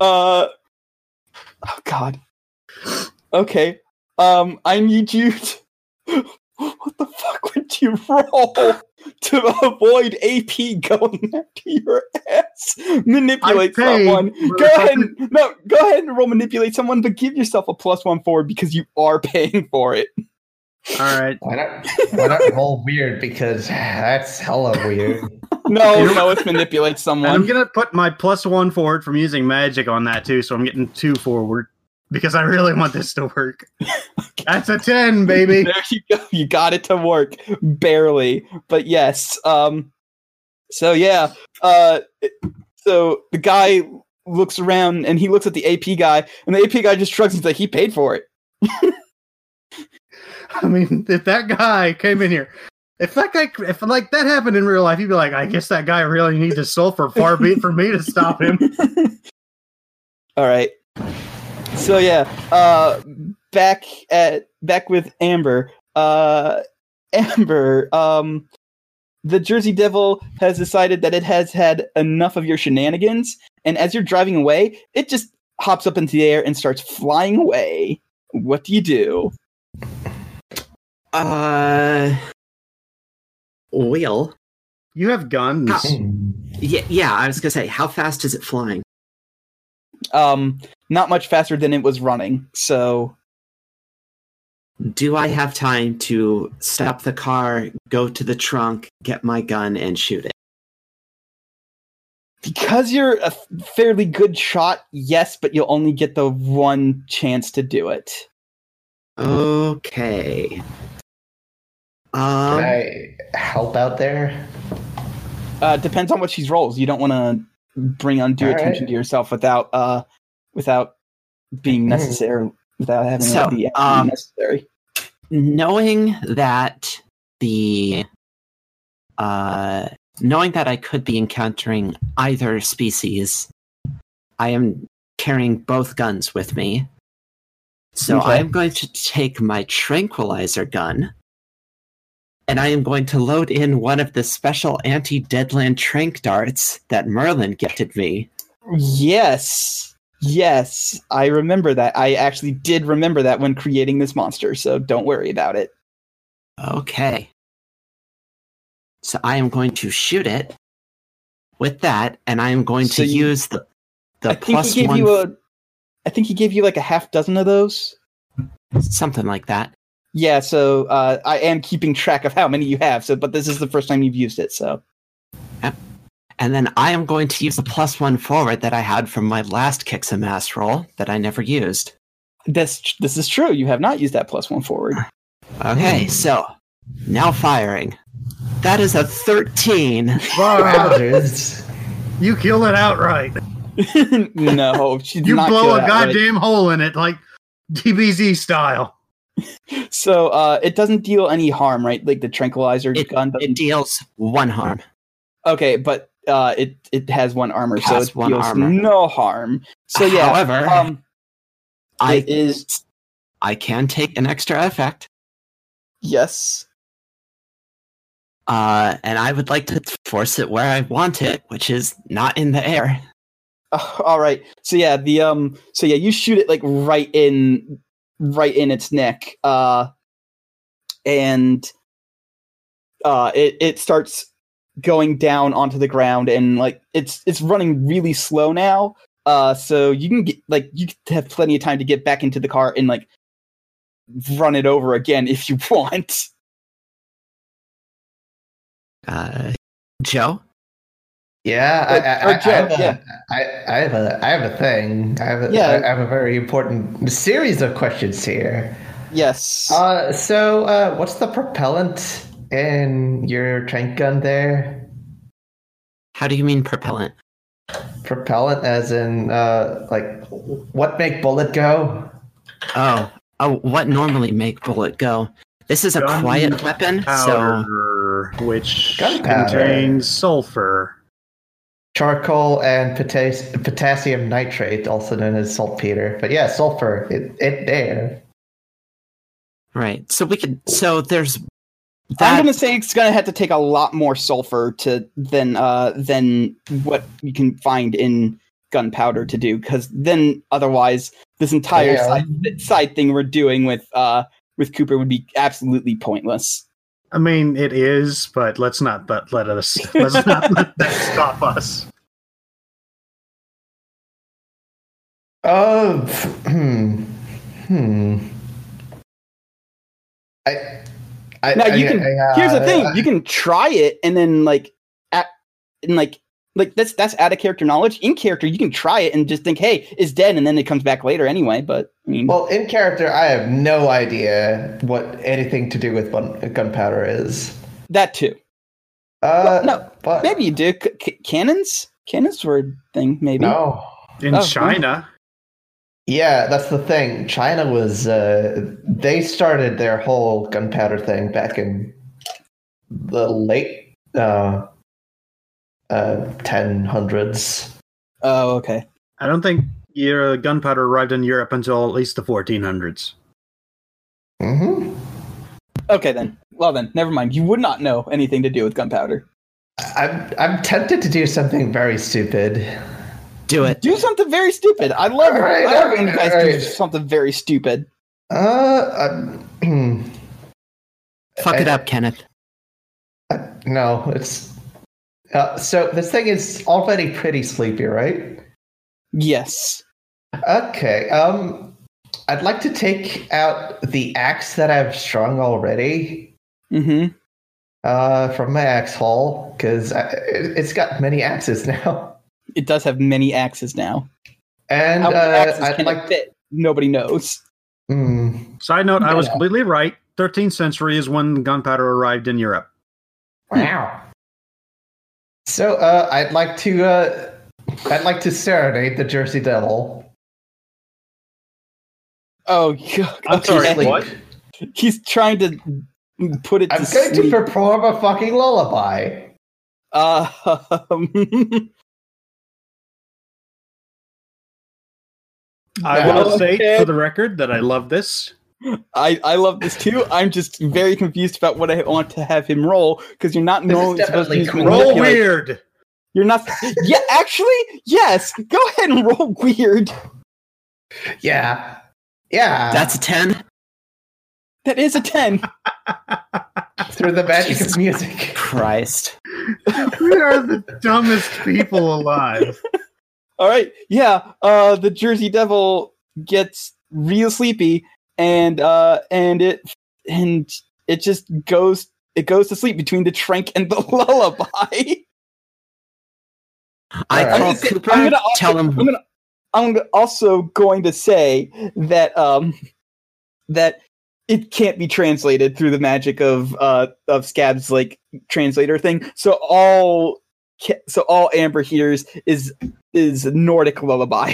Uh, oh God. Okay. Um, I need you to... What the fuck would you roll to avoid A P going after your ass? Manipulate someone. Go ahead. And, no, go ahead and roll manipulate someone, but give yourself a plus one forward because you are paying for it. All right. Why not? Why not roll weird? Because that's hella weird. No, no, it's manipulate someone. And I'm gonna put my plus one forward from using magic on that too, so I'm getting two forward. Because I really want this to work. Okay. That's a ten, baby. There you go. You got it to work. Barely. But yes. Um, so yeah. Uh, so the guy looks around and he looks at the A P guy. And the A P guy just shrugs and says, like, he paid for it. I mean, if that guy came in here. If that guy, if like that happened in real life, he'd be like, I guess that guy really needs his sulfur. Far be it for me to stop him. All right. So yeah, uh, back at back with Amber. Uh, Amber, um, the Jersey Devil has decided that it has had enough of your shenanigans, and as you're driving away, it just hops up into the air and starts flying away. What do you do? Uh, well, you have guns. How, yeah, yeah. I was gonna say, how fast is it flying? Um, not much faster than it was running, so... Do I have time to stop the car, go to the trunk, get my gun, and shoot it? Because you're a fairly good shot, yes, but you'll only get the one chance to do it. Okay. Um, Can I help out there? Uh, depends on what she rolls. You don't want to bring undue All attention right. to yourself without uh without being necessary, without having so, to be um, necessary. Knowing that the uh knowing that I could be encountering either species, I am carrying both guns with me. So okay. I am going to take my tranquilizer gun. And I am going to load in one of the special anti-Deadland trank darts that Merlin gifted me. Yes. Yes. I remember that. I actually did remember that when creating this monster, so don't worry about it. Okay. So I am going to shoot it with that, and I am going so to you, use the, the I plus think he gave one... You a, I think he gave you like a half dozen of those. Something like that. Yeah, so uh, I am keeping track of how many you have, so but this is the first time you've used it, so. Yep. And then I am going to use the plus one forward that I had from my last Kicks a Mass roll that I never used. This this is true. You have not used that plus one forward. Okay, so now firing. That is a thirteen. You kill it outright. No, she did you not blow a goddamn hole in it, like D B Z style. So uh, it doesn't deal any harm, right? Like the tranquilizer it, gun. Doesn't... It deals one harm. Okay, but uh, it it has one armor, it so it one deals armor. No harm. So yeah. However, um, I is I can take an extra effect. Yes. Uh, and I would like to force it where I want it, which is not in the air. Uh, all right. So yeah, the um. So yeah, you shoot it like right in. right in its neck, uh, and uh, it, it starts going down onto the ground, and like it's it's running really slow now, uh, so you can get like you have plenty of time to get back into the car and like run it over again if you want. Uh, Joe? Yeah, or, I, I, or Joe, I have a, yeah. I, I have a, I have a thing. I have a, yeah. I have a very important series of questions here. Yes. Uh, so, uh, what's the propellant in your trank gun there? How do you mean propellant? Propellant, as in, uh, like, what make bullet go? Oh, oh, what normally make bullet go? This is a gun quiet weapon, powder, so which contains sulfur, charcoal, and potas- potassium nitrate, also known as saltpeter. But yeah, sulfur, it it there. Right. So we could. So there's. That. I'm gonna say it's gonna have to take a lot more sulfur to than uh than what you can find in gunpowder to do, because then otherwise this entire yeah. side, side thing we're doing with uh with Cooper would be absolutely pointless. I mean, it is, but let's not but let us let's not let that stop us. Oh, hmm, hmm. I. I, now you I, can. I, I, here's the thing: I, I, you can try it, and then like, at, and like, like that's that's out of character knowledge. In character, you can try it and just think, "Hey, it's dead," and then it comes back later anyway. But I mean, well, in character, I have no idea what anything to do with bun- gunpowder is. That too. Uh, well, no, but, maybe you do C- c- cannons. Cannons were a thing, maybe. No, in oh, China. Yeah, that's the thing. China was, uh, they started their whole gunpowder thing back in the late uh, uh, ten hundreds. Oh, okay. I don't think your gunpowder arrived in Europe until at least the fourteen hundreds. Mm-hmm. Okay, then. Well, then, never mind. You would not know anything to do with gunpowder. I'm, I'm tempted to do something very stupid. Do it. Do something very stupid. I love it. Right, I love when you guys right. do something very stupid. Uh, I, Fuck I, it up, Kenneth. I, no, it's... Uh, so, this thing is already pretty sleepy, right? Yes. Okay, um... I'd like to take out the axe that I've strung already. Mm-hmm. Uh, from my axe haul, because it, it's got many axes now. It does have many axes now. And how many uh, axes I'd can like it fit? Nobody knows. Mm. Side note, I was completely right. thirteenth century is when gunpowder arrived in Europe. Wow. So uh, I'd like to uh, I'd like to serenade the Jersey Devil. Oh, God. I'm sorry, okay. What? He's trying to put it I'm to going sleep. to perform a fucking lullaby. Uh, um... I no, will say, okay. for the record, that I love this. I, I love this, too. I'm just very confused about what I want to have him roll, because you're not normally supposed to use roll weird. You're not... Yeah, actually, yes. Go ahead and roll weird. Yeah. Yeah. That's a ten. That is a ten. Through the magic Jesus of music. Christ. We are the dumbest people alive. All right, yeah, uh, the Jersey Devil gets real sleepy, and uh, and it and it just goes it goes to sleep between the trank and the lullaby. I right. I'm, gonna, I'm gonna also, tell him. I'm, gonna, I'm also going to say that um, that it can't be translated through the magic of uh, of Scab's like translator thing. So all. So all Amber hears is is Nordic lullaby.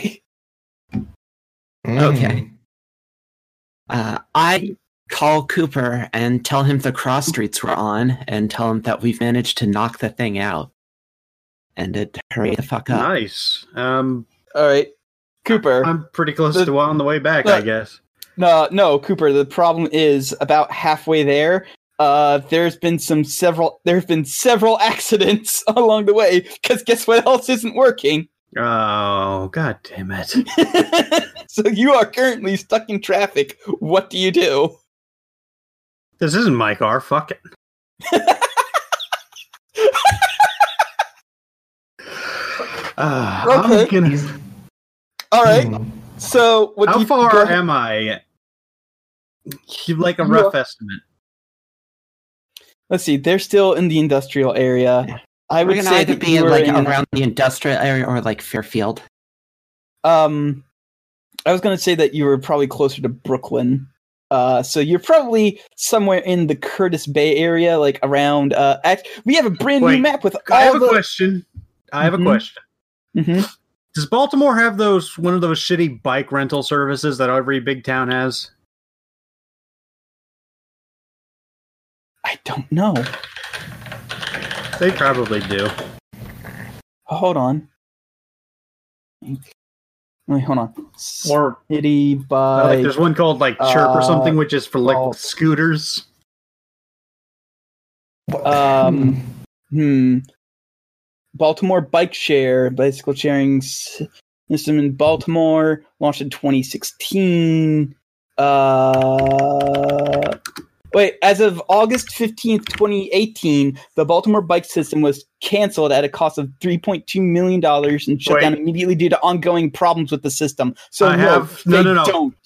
Mm. Okay. Uh, I call Cooper and tell him the cross streets we're on, and tell him that we've managed to knock the thing out, and to hurry the fuck up. Nice. Um. All right, Cooper. I'm pretty close the, to on the way back, the, I guess. No, no, Cooper. The problem is about halfway there. Uh, there's been some several. There have been several accidents along the way. Because guess what else isn't working? Oh, God damn it! So you are currently stuck in traffic. What do you do? This isn't my car. Fuck it. uh, okay. I'm gonna... All right. So what how do you... far am I? Like a rough yeah. estimate. Let's see. They're still in the industrial area. I would say either be like in, around the industrial area or like Fairfield. Um, I was going to say that you were probably closer to Brooklyn. Uh, so you're probably somewhere in the Curtis Bay area, like around. Uh, act- we have a brand Wait, new map with. All I have the- a question. I have mm-hmm. a question. Mm-hmm. Does Baltimore have those one of those shitty bike rental services that every big town has? I don't know. They probably do. Hold on. Wait, hold on. Or city bike. Uh, like there's one called like Chirp uh, or something, which is for like oh. scooters. Um. hmm. Baltimore bike share, bicycle sharing system in Baltimore, launched in twenty sixteen. Uh, wait, as of August fifteenth, twenty eighteen, the Baltimore bike system was canceled at a cost of three point two million dollars and shut wait. down immediately due to ongoing problems with the system. So I no, have, no, no, no, don't.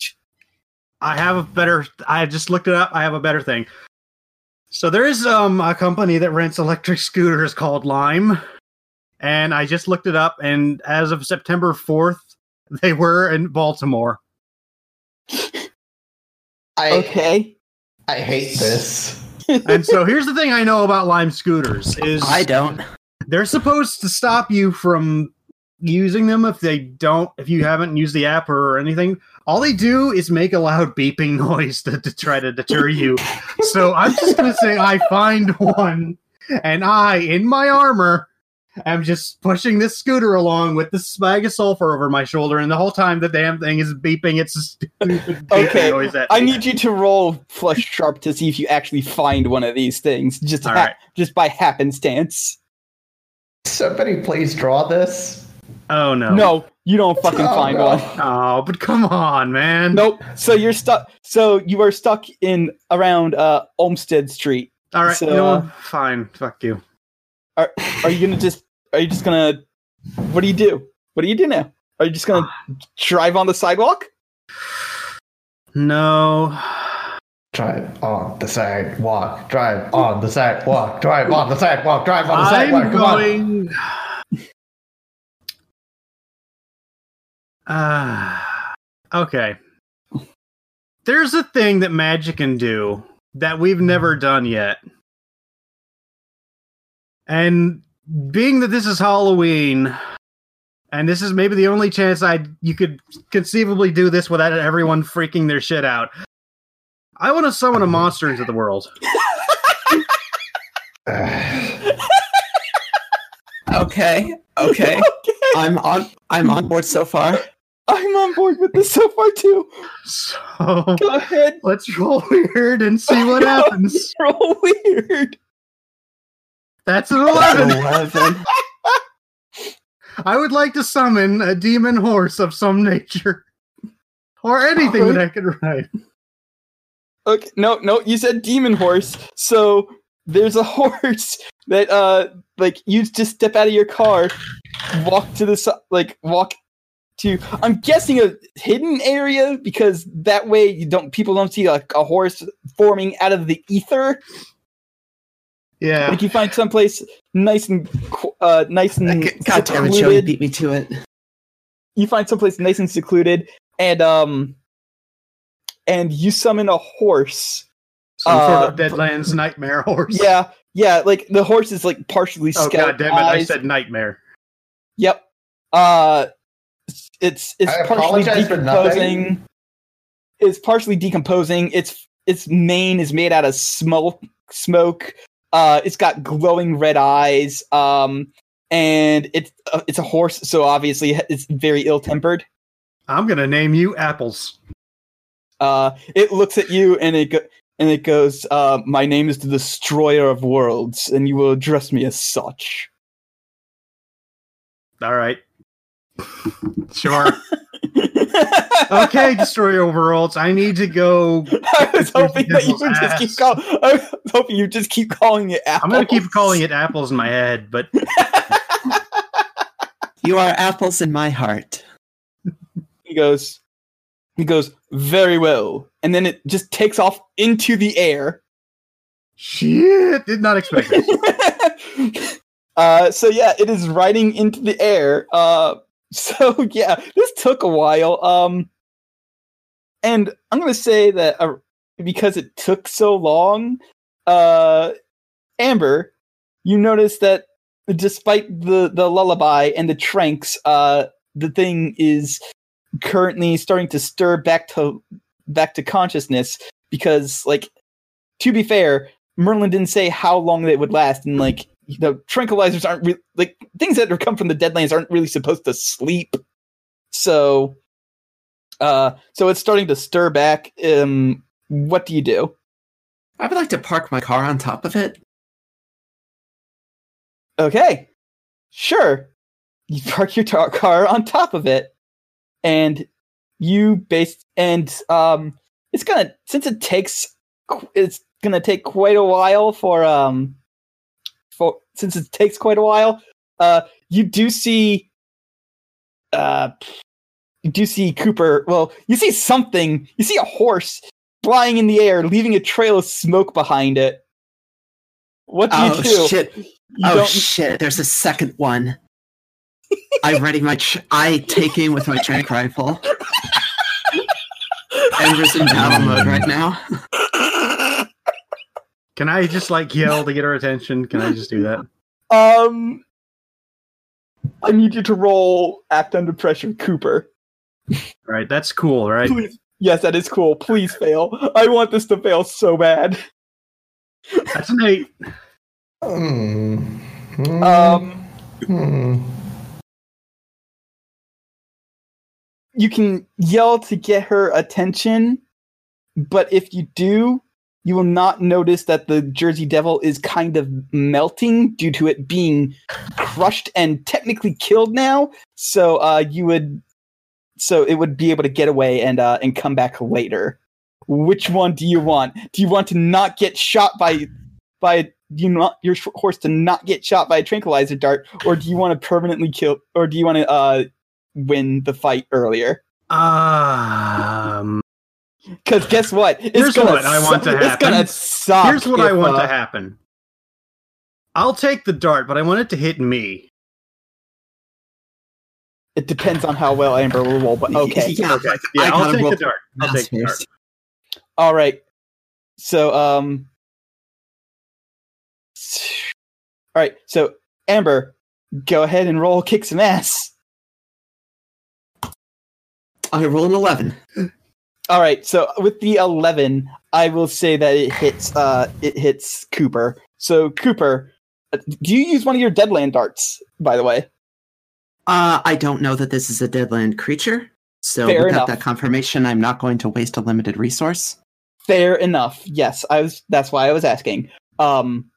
I have a better, I just looked it up. I have a better thing. So there is um, a company that rents electric scooters called Lime. And I just looked it up, and as of September fourth, they were in Baltimore. I, okay. I hate this. And so here's the thing I know about Lime scooters. Is I don't. They're supposed to stop you from using them if they don't, if you haven't used the app or anything. All they do is make a loud beeping noise to, to try to deter you. So I'm just going to say I find one, and I, in my armor... I'm just pushing this scooter along with this bag of sulfur over my shoulder, and the whole time the damn thing is beeping. It's a stupid okay. noise at me. I need you to roll flush sharp to see if you actually find one of these things, just ha- right. just by happenstance. Somebody please draw this. Oh no! No, you don't fucking oh, find no. one. Oh, but come on, man. Nope. So you're stuck. So you are stuck in around uh, Olmsted Street. All right. So, no, uh, fine. Fuck you. Are Are you gonna just? Are you just gonna? What do you do? What do you do now? Are you just gonna drive on the sidewalk? No. Drive on the sidewalk. Drive on the sidewalk. Drive on the sidewalk. Drive on the sidewalk. I'm going. Ah. Uh, okay. There's a thing that magic can do that we've never done yet, and. Being that this is Halloween, and this is maybe the only chance I you could conceivably do this without everyone freaking their shit out, I want to summon a monster into the world. okay, okay, I'm on. I'm on board so far. I'm on board with this so far too. So go ahead. Let's roll weird and see what happens. Roll weird. That's an eleven. eleven. I would like to summon a demon horse of some nature, or anything right. that I could ride. Okay, no, no, you said demon horse. So there's a horse that, uh, like you just step out of your car, walk to the su- like walk to. I'm guessing a hidden area because that way you don't people don't see like a horse forming out of the ether. Yeah, like you find someplace nice and uh, nice and God, God damn it, Joe, you beat me to it. You find someplace nice and secluded, and um, and you summon a horse, some uh, sort of Deadlands nightmare horse. Yeah, yeah, like the horse is like partially oh god damn it, eyes. I said nightmare. Yep. Uh, it's it's I partially decomposing. It's partially decomposing. Its its mane is made out of smoke. Smoke. Uh, it's got glowing red eyes, um, and it's uh, it's a horse, so obviously it's very ill-tempered. I'm gonna name you Apples. Uh, it looks at you and it go- and it goes, uh, "My name is the Destroyer of Worlds, and you will address me as such." All right. Sure. Okay, Destroyer of Worlds, I need to go... I was hoping that you would just keep call- I was hoping you just keep calling it Apples. I'm going to keep calling it Apples in my head, but... You are Apples in my heart. He goes, he goes, very well. And then it just takes off into the air. Shit, did not expect this. uh, so yeah, it is riding into the air, uh... So yeah, this took a while, um, and I'm gonna say that uh, because it took so long, uh, Amber, you notice that despite the, the lullaby and the tranks, uh, the thing is currently starting to stir back to back to consciousness, because, like, to be fair, Merlin didn't say how long they would last, and, like, you know, tranquilizers aren't re- like things that have come from the Deadlands aren't really supposed to sleep. So, uh, so it's starting to stir back. Um, what do you do? I would like to park my car on top of it. Okay, sure. You park your tar- car on top of it, and you base and um, it's gonna since it takes it's gonna take quite a while for um for since it takes quite a while. Uh, you do see uh, you do see Cooper. Well, you see something. You see a horse flying in the air, leaving a trail of smoke behind it. What do oh, you do? Oh shit! You oh don't... shit! There's a second one. I ready my. Tr- I take aim with my tranq rifle. Ember's in battle mode right now. Can I just like yell to get her attention? Can I just do that? Um, I need you to roll Act Under Pressure, Cooper. All right, that's cool, right? Please. Yes, that is cool. Please fail. I want this to fail so bad. That's an eight. Um. um hmm. You can yell to get her attention, but if you do, you will not notice that the Jersey Devil is kind of melting due to it being crushed and technically killed now. So uh, you would, so it would be able to get away and uh, and come back later. Which one do you want? Do you want to not get shot by by you not your horse to not get shot by a tranquilizer dart, or do you want to permanently kill, or do you want to? Uh, win the fight earlier. Um, because guess what? It's here's gonna what I want su- to happen. It's gonna suck. Here's what if, I want uh, to happen. I'll take the dart, but I want it to hit me. It depends on how well Amber will roll, but okay. yeah, okay. yeah I I'll take the dart. I'll take the dart. All right. So, um, all right. So, Amber, go ahead and roll, kick some ass. I roll an eleven. All right, so with the eleven, I will say that it hits. Uh, it hits Cooper. So Cooper, do you use one of your Deadland darts? By the way, uh, I don't know that this is a Deadland creature. So fair without enough. That confirmation, I'm not going to waste a limited resource. Fair enough. Yes, I was. That's why I was asking. Um,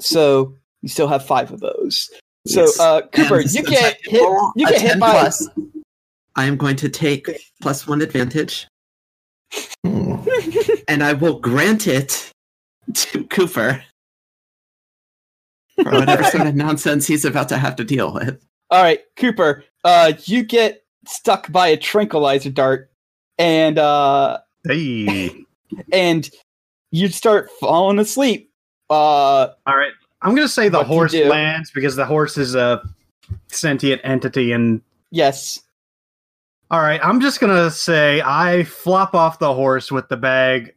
so you still have five of those. So yes. uh, Cooper, and you get hit. You get hit by. Plus. I am going to take plus one advantage, and I will grant it to Cooper for whatever sort of nonsense he's about to have to deal with. All right, Cooper, uh, you get stuck by a tranquilizer dart, and uh, hey, and you start falling asleep. Uh, All right, I'm going to say the horse lands because the horse is a sentient entity, and yes. All right, I'm just going to say I flop off the horse with the bag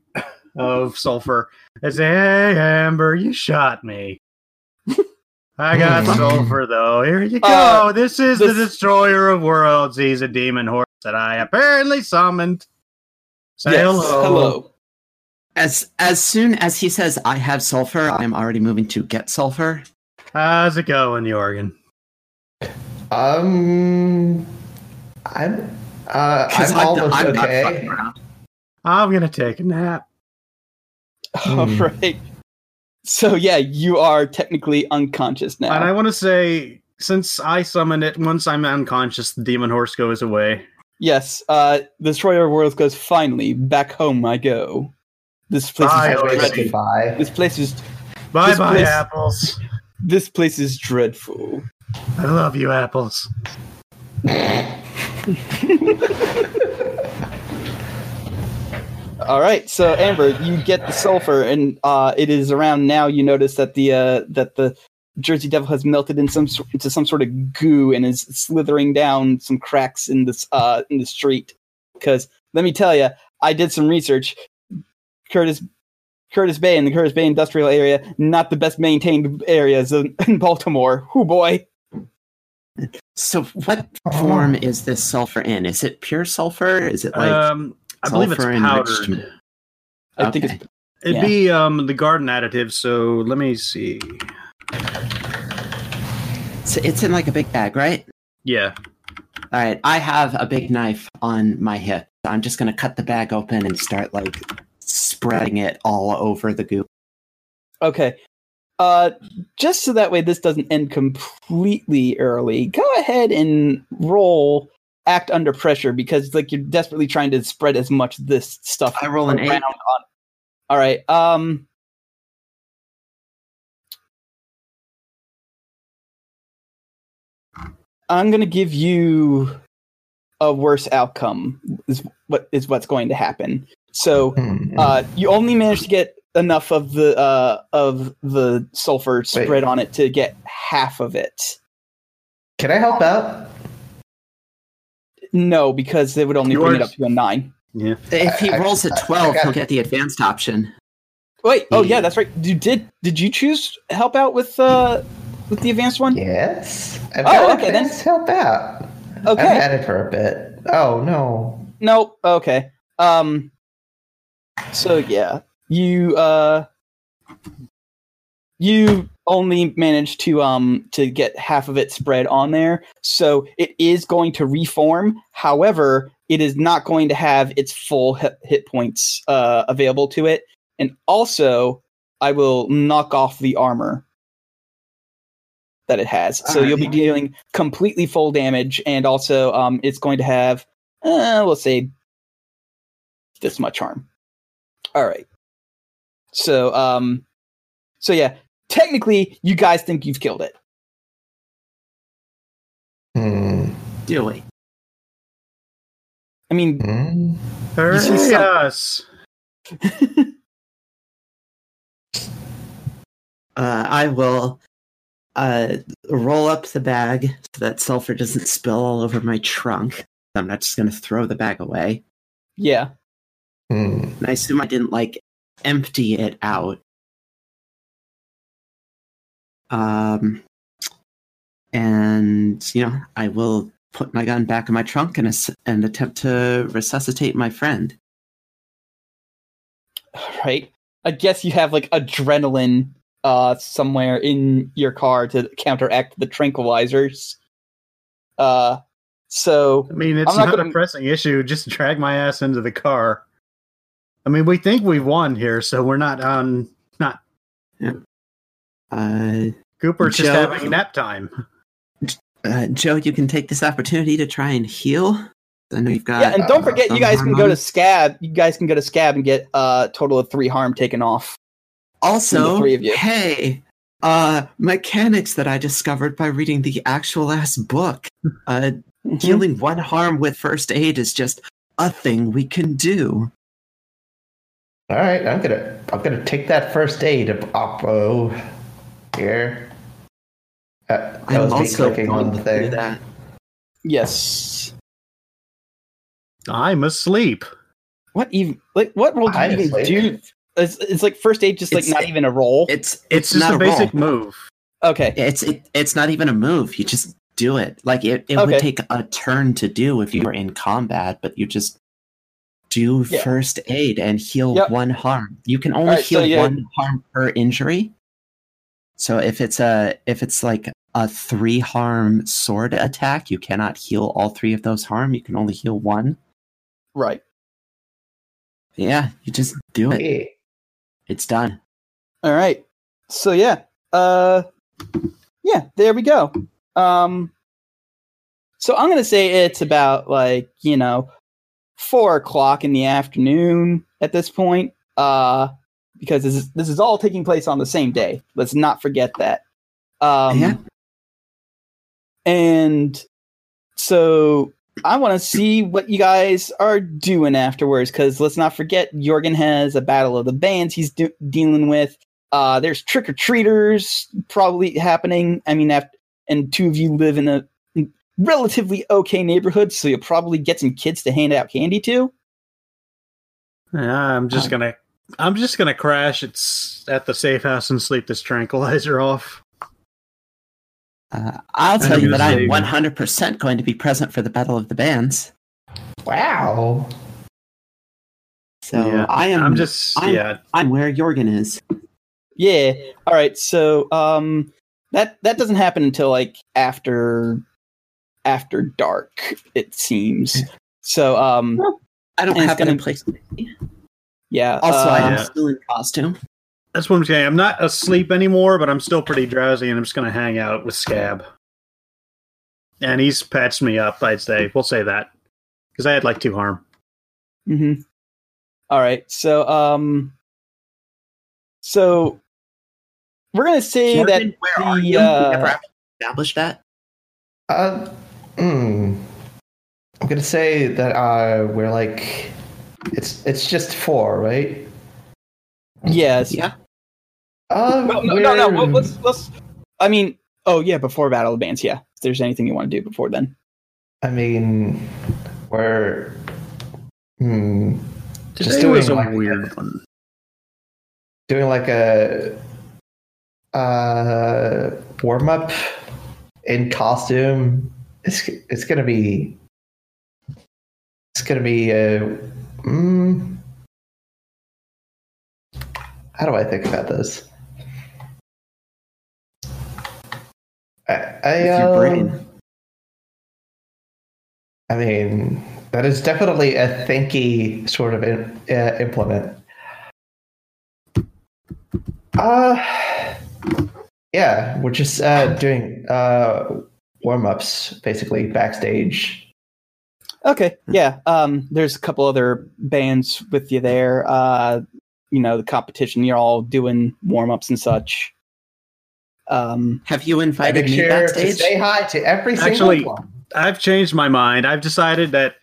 of sulfur and say, hey, Amber, you shot me. I got sulfur, though. Here you go. Uh, this is this... the destroyer of worlds. He's a demon horse that I apparently summoned. Say yes, hello. hello. As, as soon as he says, I have sulfur, I'm already moving to get sulfur. How's it going, Jorgen? Um... I'm... Uh, I'm, I'm almost I'm okay. I'm gonna take a nap. All mm. right. So yeah, you are technically unconscious now. And I want to say, since I summoned it, once I'm unconscious, the demon horse goes away. Yes. Uh, the Destroyer of Worlds goes, finally, back home I go. This place Bye, is dreadful. This place is... Bye-bye, bye, apples. This place is dreadful. I love you, apples. All right, so Amber, you get the sulfur, and uh, it is around now. You notice that the uh, that the Jersey Devil has melted in some into some sort of goo and is slithering down some cracks in this uh, in the street. Because let me tell you, I did some research. Curtis Curtis Bay and the Curtis Bay Industrial Area, not the best maintained areas in Baltimore. Hoo boy. So what form is this sulfur in? Is it pure sulfur? Is it like um, I believe it's powdered. Enriched? I okay. think it's, it'd yeah. be um, the garden additive. So let me see. So it's in like a big bag, right? Yeah. All right. I have a big knife on my hip. I'm just going to cut the bag open and start like spreading it all over the goop. Okay. Uh, just so that way this doesn't end completely early, go ahead and roll act under pressure because like you're desperately trying to spread as much of this stuff. I roll an eight. On. All right. Um, I'm going to give you a worse outcome is what is what's going to happen. So uh, you only managed to get enough of the uh, of the sulfur spread Wait. on it to get half of it. Can I help out? No, because they would only Yours. bring it up to a nine. Yeah. If he I, rolls I, a twelve, he'll get the advanced option. Wait. Oh yeah, that's right. You did. Did you choose help out with uh, with the advanced one? Yes. I've got oh, okay. Then help out. Okay. I've had it for a bit. Oh no. Nope. Okay. Um. So yeah. You uh, you only managed to um to get half of it spread on there, so it is going to reform. However, it is not going to have its full hit, hit points uh available to it, and also I will knock off the armor that it has, so you'll be dealing completely full damage, and also um it's going to have uh, we'll say this much harm. All right. So, um, so yeah, technically, you guys think you've killed it. Mm. Do we? I mean, mm. Arius. uh, I will uh, roll up the bag so that sulfur doesn't spill all over my trunk. I'm not just going to throw the bag away. Yeah. Mm. And I assume I didn't like. Empty it out. Um, and, you know, I will put my gun back in my trunk and, and attempt to resuscitate my friend. All right. I guess you have, like, adrenaline uh, somewhere in your car to counteract the tranquilizers. Uh, so... I mean, it's I'm not, not gonna... a pressing issue. Just drag my ass into the car. I mean, we think we won here, so we're not um not. Yeah. Uh, Cooper's Joe, just having nap time. Uh, Joe, you can take this opportunity to try and heal. I know you've got. Yeah, and don't uh, forget, you guys can on. go to Scab. You guys can go to Scab and get a uh, total of three harm taken off. Also, three of you. hey, uh, mechanics that I discovered by reading the actual ass book. Uh, mm-hmm. Healing one harm with first aid is just a thing we can do. All right, I'm gonna I'm gonna take that first aid of Oppo here. Uh, I was me clicking on the thing. That. Yes, I'm asleep. What even? Like, what role do I'm you asleep. even do? It's, it's like first aid, just it's, like not it, even a roll. It's it's, it's just a, a basic roll. move. Okay, it's it, it's not even a move. You just do it. Like it, it okay. would take a turn to do if you were in combat, but you just. Do yeah. first aid and heal yep. one harm. You can only right, heal so, yeah. one harm per injury. So if it's a if it's like a three harm sword attack, you cannot heal all three of those harm. You can only heal one. Right. Yeah, you just do it. Hey. It's done. All right. So yeah. Uh yeah, there we go. Um so I'm gonna say it's about like, you know, four o'clock in the afternoon at this point, uh, because this is, this is all taking place on the same day. Let's not forget that. Um, yeah. And so I want to see what you guys are doing afterwards, because let's not forget Jorgen has a battle of the bands he's do- dealing with. Uh, there's trick-or-treaters probably happening. I mean, after, and two of you live in a relatively okay neighborhood, so you'll probably get some kids to hand out candy to. Yeah, I'm just um, gonna, I'm just gonna crash. It's at the safe house and sleep this tranquilizer off. Uh, I'll tell you that I am one hundred percent going to be present for the Battle of the Bands. Wow. So yeah, I am. I'm just. I'm, yeah. I'm where Jorgen is. Yeah. All right. So um, that that doesn't happen until like after after dark, it seems. So um, well, I don't have any place. Yeah. Also, uh, I'm yeah. still in costume. That's what I'm saying. I'm not asleep anymore, but I'm still pretty drowsy, and I'm just going to hang out with Scab. And he's patched me up, I'd say. We'll say that. Because I had, like, two harm. Mm-hmm. All right. So, um... So... We're going to say Jordan, that the... Uh, we never established that? Uh... Mm, I'm going to say that, uh, we're, like... It's, it's just four, right? Yes. Yeah. Uh, no, no, no, no. Let's, let's, I mean, oh, yeah, before Battle of the Bands, yeah. If there's anything you want to do before then. I mean, we're... Hmm, just doing was a like weird a, one. Doing like a uh, warm-up in costume. It's it's going to be... It's going to be... Uh, mm, how do I think about this? I, I, uh, brain. I mean, that is definitely a thinky sort of in, uh, implement. Uh, yeah, we're just uh, doing uh, warm-ups, basically, backstage. Okay, yeah. Um, there's a couple other bands with you there. Uh, you know, the competition, you're all doing warm-ups and such. Um, have you invited me sure backstage? To say hi to every Actually, single one. I've changed my mind. I've decided that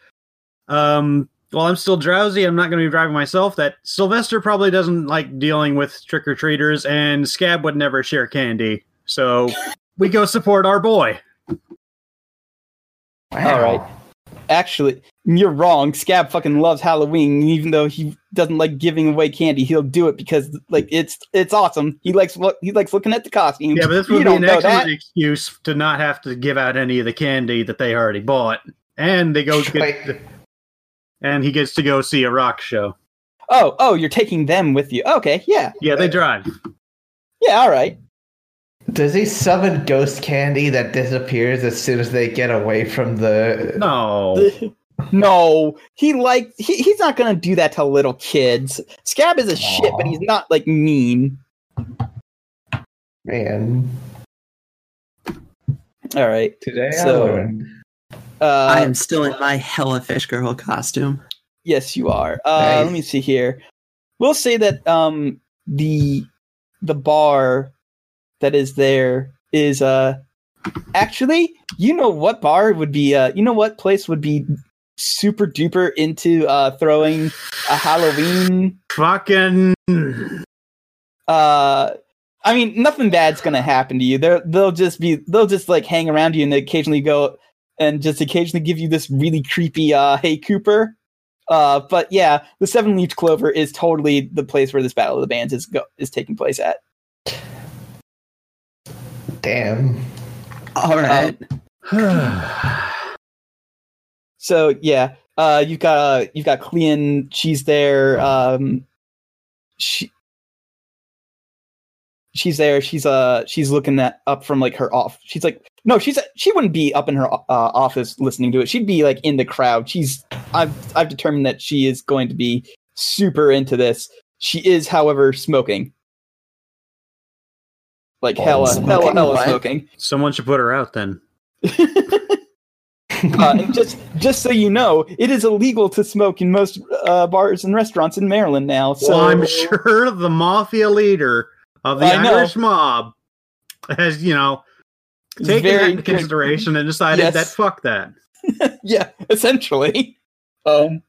um, while I'm still drowsy, I'm not going to be driving myself, that Sylvester probably doesn't like dealing with trick-or-treaters, and Scab would never share candy. So we go support our boy. Wow. All right. Actually, you're wrong. Scab fucking loves Halloween, even though he doesn't like giving away candy. He'll do it because, like, it's it's awesome. He likes lo- he likes looking at the costumes. Yeah, but this would be an excellent excuse to not have to give out any of the candy that they already bought, and they go get to, and he gets to go see a rock show. Oh, oh, you're taking them with you? Okay, yeah, yeah, they drive. Yeah, all right. Does he summon ghost candy that disappears as soon as they get away from the... No. The... No. He like he, He's not going to do that to little kids. Scab is a Aww. shit, but he's not, like, mean. Man. All right. Today so, I learned. Uh, I am still in my Hella Fish Girl costume. Yes, you are. Uh, nice. Let me see here. We'll say that um the the bar... that is there is uh actually you know what bar would be uh you know what place would be super duper into uh throwing a Halloween fucking uh I mean nothing bad's gonna happen to you. They're they'll just be they'll just like hang around you and occasionally go and just occasionally give you this really creepy uh hey Cooper. Uh but yeah, the Seven Leafed Clover is totally the place where this Battle of the Bands is go- is taking place at. Damn. All right. Um, so yeah, uh, you've got uh, you've got Cleon. She's there. Um, she she's there. She's uh she's looking at, up from like her off. She's like no, she's she wouldn't be up in her uh, office listening to it. She'd be like in the crowd. She's I've I've determined that she is going to be super into this. She is, however, smoking. Like, oh, hella, smoking, hella, hella right? smoking. Someone should put her out, then. uh, just just so you know, it is illegal to smoke in most uh, bars and restaurants in Maryland now. So well, I'm sure the mafia leader of the I Irish know. mob has, you know, taken Very that into consideration and decided yes. that fuck that. Yeah, essentially. Um,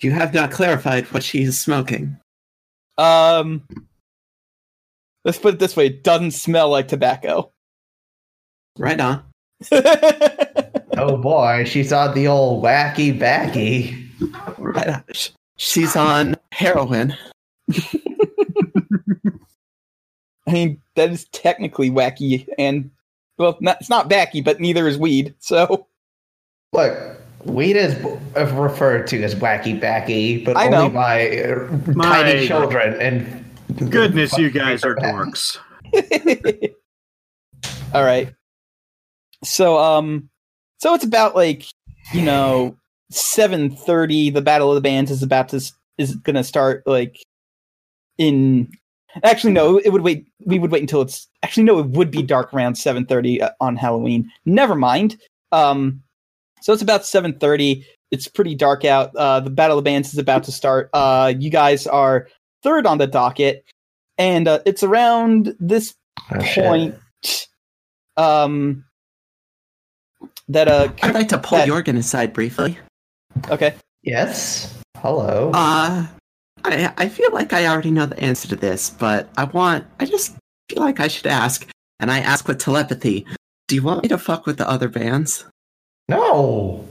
you have not clarified what she is smoking. Um... Let's put it this way. It doesn't smell like tobacco. Right on. Oh, boy. She's on the old wacky backy. Right on. She's on heroin. I mean, that is technically wacky, and, well, not, it's not wacky, but neither is weed, so. Look, weed is referred to as wacky-backy, but I only know. by uh, My tiny children. And goodness, you guys are dorks. All right. So, um, so it's about, like, you know, seven thirty, the Battle of the Bands is about to, is going to start, like, in... Actually, no, it would wait. We would wait until it's actually, no, it would be dark around seven thirty uh, on Halloween. Never mind. Um, so it's about seven thirty. It's pretty dark out. Uh, the Battle of the Bands is about to start. Uh, you guys are third on the docket. And uh, it's around this oh, point um, that... Uh, I'd like to pull that... Jorgen aside briefly. Okay. Yes. Hello. Uh... I, I feel like I already know the answer to this, but I want... I just feel like I should ask, and I ask with telepathy. Do you want me to fuck with the other bands? No!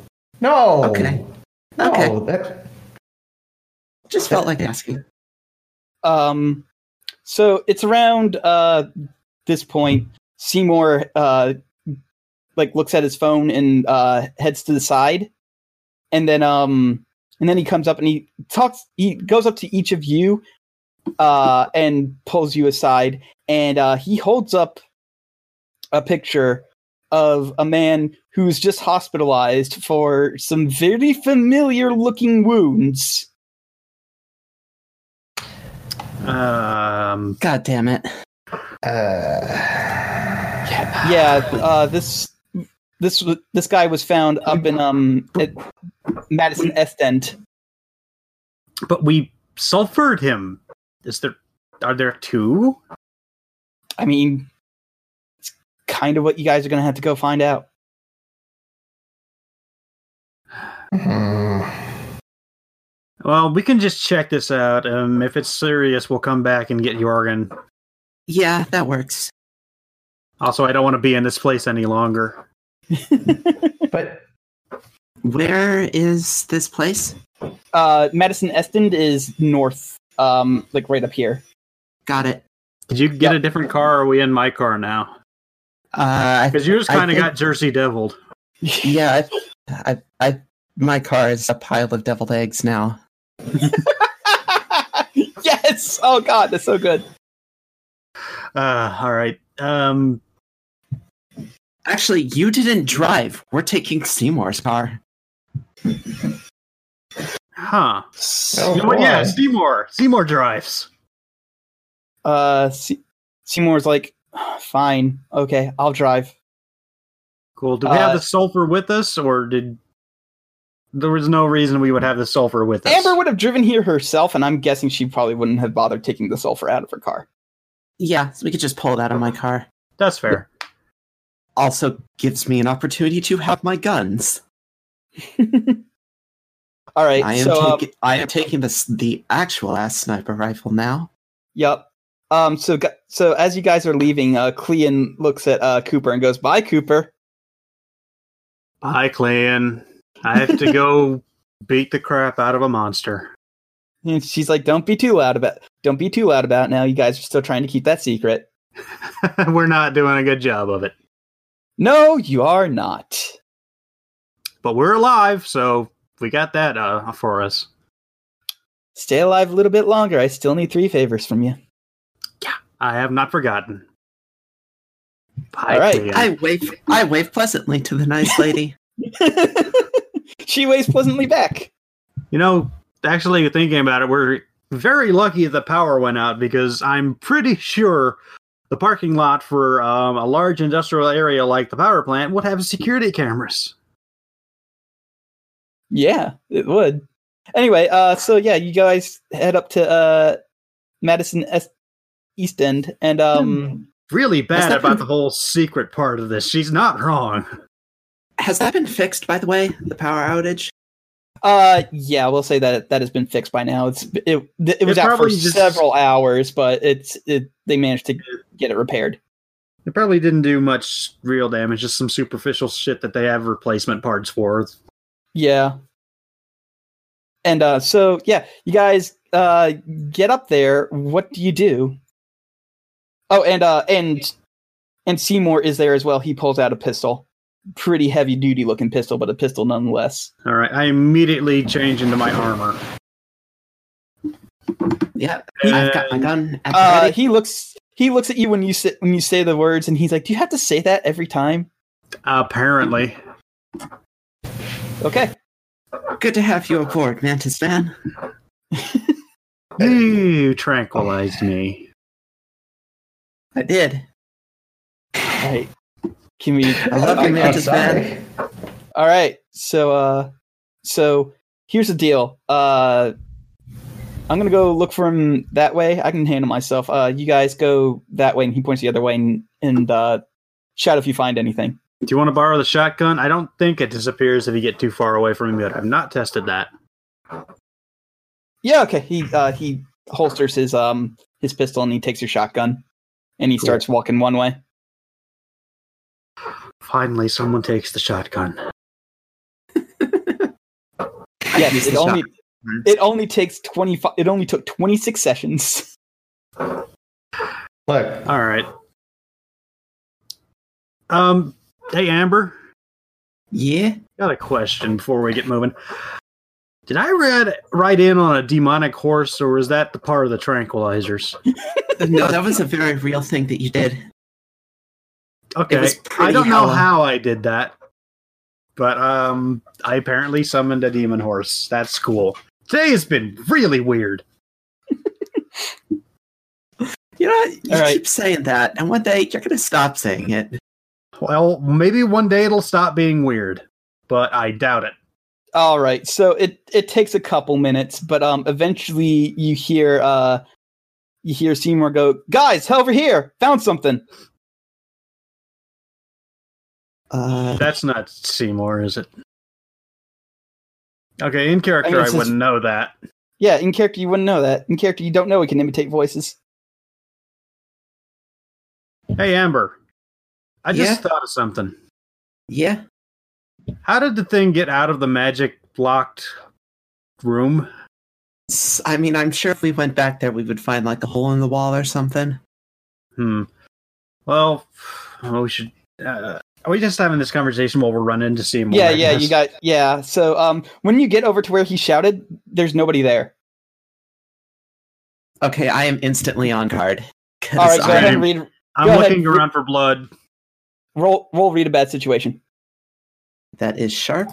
No! Okay. No, okay. That, just that, felt like asking. Um, so, it's around uh, this point. Seymour, uh, like, looks at his phone and uh, heads to the side. And then, um... And then he comes up and he talks. He goes up to each of you uh, and pulls you aside. And uh, he holds up a picture of a man who's just hospitalized for some very familiar-looking wounds. Um. God damn it. Uh. Yeah. yeah uh, this. This this guy was found up in um at Madison East End. But we sulfured him. Is there are there two? I mean, it's kind of what you guys are going to have to go find out. Well, we can just check this out. Um, if it's serious, we'll come back and get Jorgen. Yeah, that works. Also, I don't want to be in this place any longer. But where is this place? Uh, Madison Esten is north, um, like right up here. Got it. Did you get yep. a different car? Or are we in my car now? Because uh, th- you just kind of think... got Jersey Deviled. Yeah, I, I, I, my car is a pile of deviled eggs now. Yes. Oh God, that's so good. Uh, all right. Um. Actually, you didn't drive. We're taking Seymour's car. Huh. Oh, no, yeah, Seymour. Seymour drives. Uh, Se- Seymour's like, fine. Okay, I'll drive. Cool. Do we uh, have the sulfur with us, or did... There was no reason we would have the sulfur with us. Amber would have driven here herself, and I'm guessing she probably wouldn't have bothered taking the sulfur out of her car. Yeah, so we could just pull it out of my car. That's fair. Also gives me an opportunity to have my guns. All right, I am so taking, um, I am taking the the actual ass sniper rifle now. Yep. Um. So so as you guys are leaving, uh, Cleon looks at uh, Cooper and goes, "Bye, Cooper." Bye, Cleon. I have to go beat the crap out of a monster. And she's like, "Don't be too loud about. Don't be too loud about it now. You guys are still trying to keep that secret. We're not doing a good job of it." No, you are not. But we're alive, so we got that uh, for us. Stay alive a little bit longer. I still need three favors from you. Yeah, I have not forgotten. Bye, all right. Cleon. I wave I wave pleasantly to the nice lady. She waves pleasantly back. You know, actually, thinking about it, we're very lucky the power went out, because I'm pretty sure... The parking lot for um, a large industrial area like the power plant would have security cameras. Yeah, it would. Anyway, uh, so yeah, you guys head up to uh, Madison East End, and um, really bad about been... the whole secret part of this. She's not wrong. Has that been fixed, by the way? The power outage? Uh, yeah, we'll say that that has been fixed by now. It's it it, it was out for just, several hours, but it's it they managed to get it repaired. It probably didn't do much real damage, just some superficial shit that they have replacement parts for. Yeah. And uh, so yeah, you guys uh get up there. What do you do? Oh, and uh, and and Seymour is there as well. He pulls out a pistol. Pretty heavy duty looking pistol, but a pistol nonetheless. All right, I immediately change into my armor. Yeah, and I've got my gun. Uh, he looks. He looks at you when you sit, when you say the words, and he's like, "Do you have to say that every time?" Apparently. Okay. Good to have you aboard, Mantis Man. You tranquilized me. I did. All right. Can we? I love you, Mantis Man. All right. So, uh, so here's the deal. Uh. I'm going to go look for him that way. I can handle myself. Uh, you guys go that way, and he points the other way, and, and uh, shout if you find anything. Do you want to borrow the shotgun? I don't think it disappears if you get too far away from him yet. I've not tested that. Yeah, okay. He uh, he holsters his um his pistol, and he takes your shotgun, and he cool. starts walking one way. Finally, someone takes the shotgun. Yes, it only... Shotgun. It only takes twenty-five. It only took twenty-six sessions. Look, all right. Um, hey Amber. Yeah, got a question before we get moving. Did I ride ride in on a demonic horse, or was that the part of the tranquilizers? No, that was a very real thing that you did. Okay, I don't know hollow. how I did that, but um, I apparently summoned a demon horse. That's cool. Today has been really weird. You know, you All right. keep saying that, and one day you're going to stop saying it. Well, maybe one day it'll stop being weird, but I doubt it. All right, so it, it takes a couple minutes, but um, eventually you hear uh, you hear Seymour go, "Guys, hell over here! Found something!" Uh, That's not Seymour, is it? Okay, in character, I, mean, I wouldn't know that. Yeah, in character, you wouldn't know that. In character, you don't know we can imitate voices. Hey, Amber. I yeah? just thought of something. Yeah? How did the thing get out of the magic-locked room? I mean, I'm sure if we went back there, we would find, like, a hole in the wall or something. Hmm. Well, well we should... Uh, Are we just having this conversation while we're running to see more? Yeah, yeah, you got, yeah. So um, when you get over to where he shouted, there's nobody there. Okay, I am instantly on guard. All right, go I'm, ahead and read. I'm looking around for blood. Roll, roll, read a bad situation. That is sharp.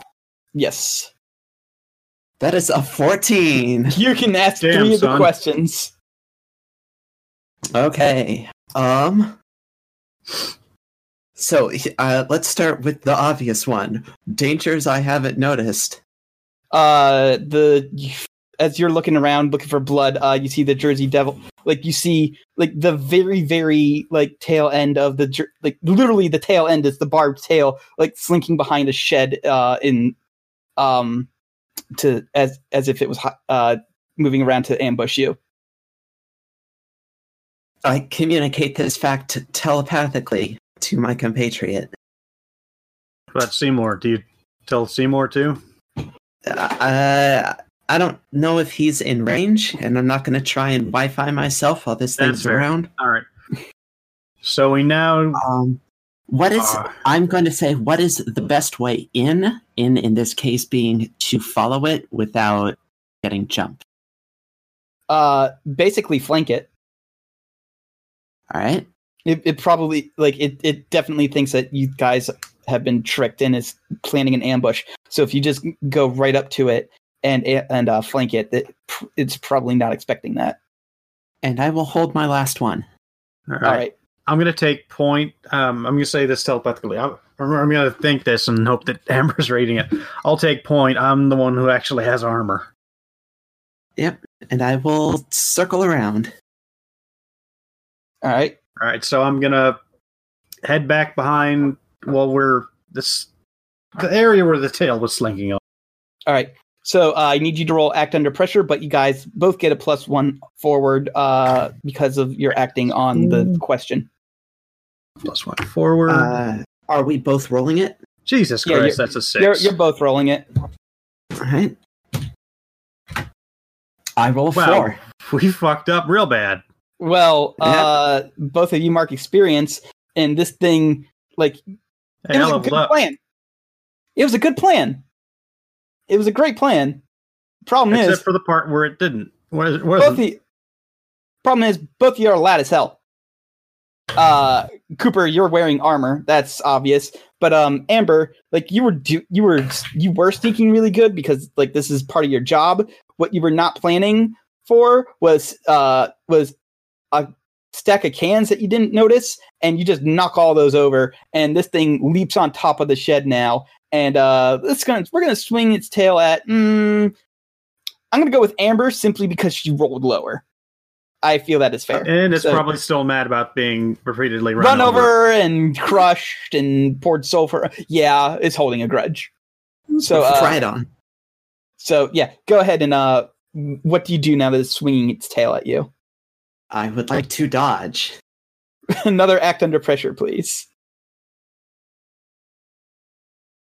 Yes. That is a fourteen. You can ask Damn, three of son. the questions. Okay. Um... So, uh, let's start with the obvious one. Dangers I haven't noticed. Uh, the as you're looking around, looking for blood, uh, you see the Jersey Devil. Like, you see, like, the very, very, like, tail end of the... Like, literally the tail end is the barbed tail, like, slinking behind a shed uh, in... um, to as as if it was uh, moving around to ambush you. I communicate this fact telepathically to my compatriot. What about Seymour? Do you tell Seymour too? Uh, I don't know if he's in range, and I'm not going to try and Wi-Fi myself while this That's thing's fair. around. All right. So we now... Um, what is? Uh, I'm going to say, what is the best way in? In, in this case, being to follow it without getting jumped. Uh, basically flank it. All right. It, it probably, like, it, it definitely thinks that you guys have been tricked and is planning an ambush. So if you just go right up to it and and uh, flank it, it, it's probably not expecting that. And I will hold my last one. All right. All right. I'm going to take point. Um, I'm going to say this telepathically. I'm, I'm going to think this and hope that Amber's reading it. I'll take point. I'm the one who actually has armor. Yep. And I will circle around. All right. All right, so I'm going to head back behind well, we're this the area where the tail was slinking on. All right, so uh, I need you to roll Act Under Pressure, but you guys both get a plus one forward uh, because of your acting on the question. Plus one forward. Uh, are we both rolling it? Jesus Christ, yeah, that's a six. You're, you're both rolling it. All right. I roll a wow. four. We fucked up real bad. Well, yeah. uh, both of you mark experience, and this thing, like, hey, it was I a good luck. plan. It was a good plan. It was a great plan. Problem Except is... Except for the part where it didn't. Where it wasn't. Both the, problem is, both of you are loud as hell. Uh, Cooper, you're wearing armor. That's obvious. But um, Amber, like, you were do, you were you were sneaking really good because, like, this is part of your job. What you were not planning for was uh was a stack of cans that you didn't notice, and you just knock all those over, and this thing leaps on top of the shed now, and uh, it's gonna we're gonna swing its tail at. Mm, I'm gonna go with Amber simply because she rolled lower. I feel that is fair. And it's so, probably still mad about being repeatedly run, run over. over and crushed and poured sulfur. Yeah, it's holding a grudge. So uh, try it on. So yeah, go ahead and uh, what do you do now that it's swinging its tail at you? I would like to dodge. Another act under pressure, please.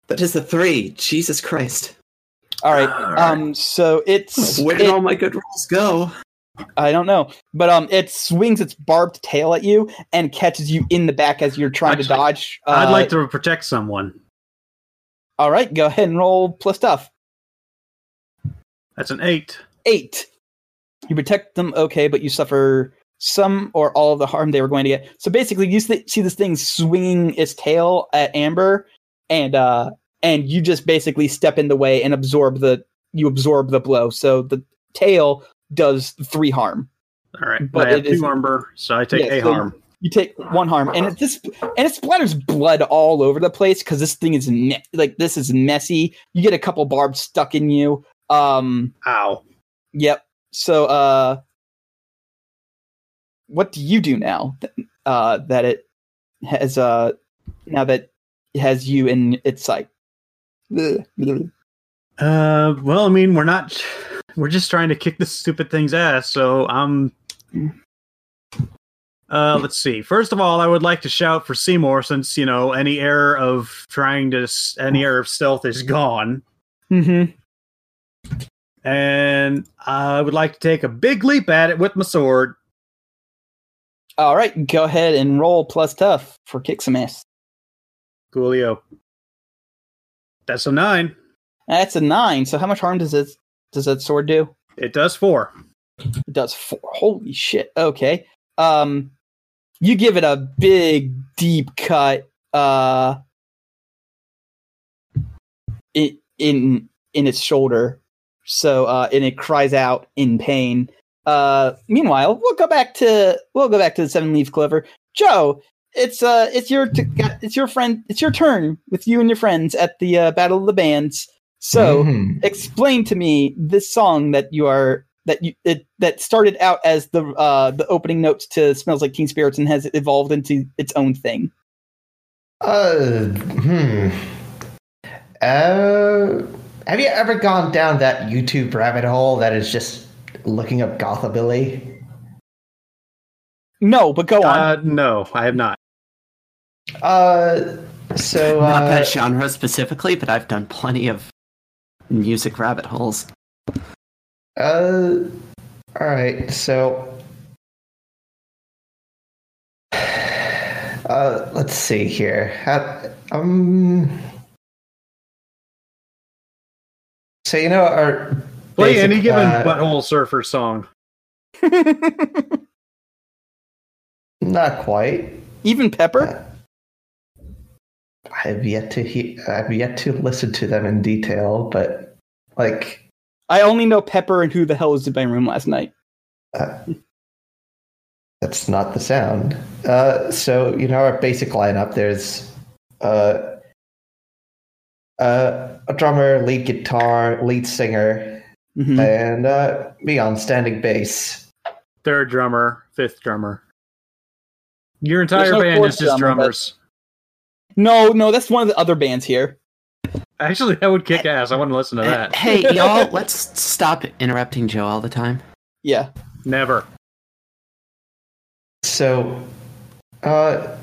That is a three. Jesus Christ. All right. All right. Um. So it's where did it, all my good rolls go? I don't know, but um, it swings its barbed tail at you and catches you in the back as you're trying Actually, to dodge. Uh, I'd like to protect someone. All right, go ahead and roll plus stuff. That's an eight. Eight. You protect them, okay, but you suffer some or all of the harm they were going to get. So basically, you see this thing swinging its tail at Amber, and uh, and you just basically step in the way and absorb the you absorb the blow. So the tail does three harm. All right, but I have it two armor, so I take yeah, a so harm. You take one harm, and it just and it splatters blood all over the place because this thing is ne- like this is messy. You get a couple barbs stuck in you. Um, Ow. Yep. So, uh, what do you do now? Uh, that it has uh now that it has you in its sight. Ugh. Uh, well, I mean, we're not. We're just trying to kick this stupid thing's ass, so I'm... Um, uh, let's see. First of all, I would like to shout for Seymour, since, you know, any error of trying to... Any error of stealth is gone. Mm-hmm. And I would like to take a big leap at it with my sword. All right, go ahead and roll plus tough for kick some ass. Coolio. That's a nine. That's a nine, so how much harm does it... Does that sword do? It does four. It does four. Holy shit. Okay. Um, you give it a big, deep cut. Uh, in in in its shoulder. So, uh, and it cries out in pain. Uh, meanwhile, we'll go back to we'll go back to the Seven Leaf Clover. Joe, it's uh, it's your t- it's your friend. It's your turn with you and your friends at the uh, Battle of the Bands. So, mm-hmm. Explain to me this song that you are that you it, that started out as the uh, the opening notes to "Smells Like Teen Spirits" and has evolved into its own thing. Uh, hmm. Uh, have you ever gone down that YouTube rabbit hole that is just looking up Gothabilly? No, but go on. Uh, no, I have not. Uh, so uh, not that genre specifically, but I've done plenty of music rabbit holes. Uh, all right. So, uh, let's see here. How, um, so you know our play basic, any given uh, Butthole Surfer song. Not quite. Even Pepper. Uh, I have yet to hear. I've yet to listen to them in detail, but like, I only know Pepper and Who the Hell Was in My Room Last Night. Uh, that's not the sound. Uh, so you know our basic lineup. There's uh, uh, a drummer, lead guitar, lead singer, mm-hmm. and uh, me on standing bass. Third drummer, fifth drummer. Your entire no band is just drummer, drummers. But- No, no, that's one of the other bands here. Actually, that would kick ass. I wouldn't listen to that. Hey, y'all, let's stop interrupting Joe all the time. Yeah. Never. So, uh,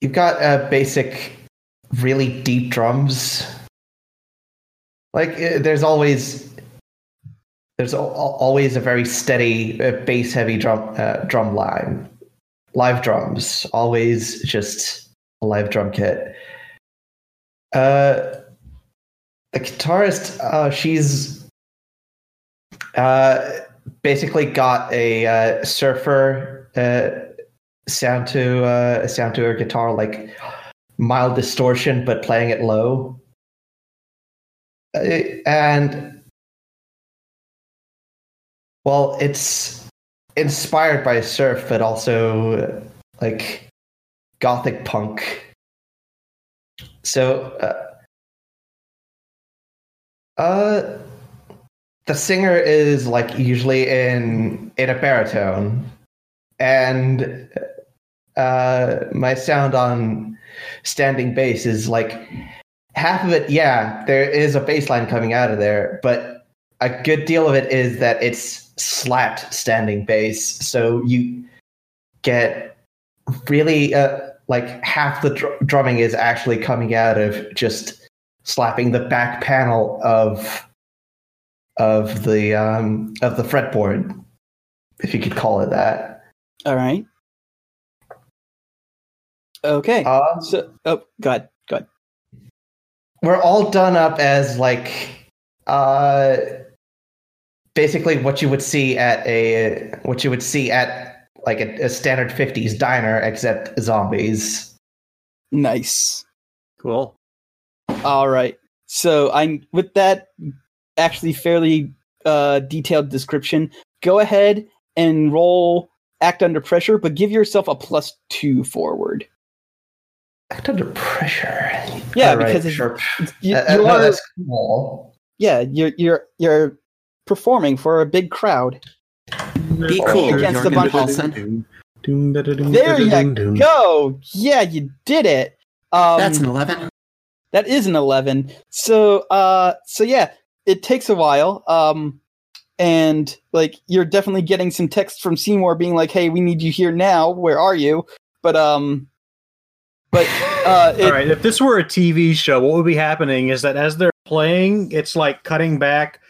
you've got uh, basic, really deep drums. Like, there's always there's al- always a very steady uh, bass-heavy drum uh, drum line. Live drums, always just a live drum kit. Uh, the guitarist, uh, she's uh, basically got a uh, surfer uh, sound to uh, sound to her guitar, like mild distortion, but playing it low. Uh, and well, it's inspired by surf, but also like gothic punk. So, uh, uh, the singer is like usually in in a baritone, and uh, my sound on standing bass is like half of it. Yeah, there is a bass line coming out of there, but a good deal of it is that it's slapped standing bass, so you get really uh, like half the dr- drumming is actually coming out of just slapping the back panel of of the um, of the fretboard, if you could call it that. All right. Okay. Um, so, oh, go ahead. Go ahead. We're all done up as like uh, basically what you would see at a what you would see at. Like a, a standard fifties diner, except zombies. Nice. Cool. All right. So I'm with that actually fairly uh, detailed description. Go ahead and roll Act Under Pressure, but give yourself a plus two forward. Act Under Pressure. Yeah, right, because it's, sure. you, you uh, no, are, that's cool. Yeah, you're you're you're performing for a big crowd. Be cool against the Butthole. There you go. Yeah, you did it. Um, That's an eleven. That is an eleven. So, uh, so yeah, it takes a while. Um, and like, you're definitely getting some text from Seymour being like, "Hey, we need you here now. Where are you?" But, um, but uh, it, all right. If this were a T V show, what would be happening is that as they're playing, it's like cutting back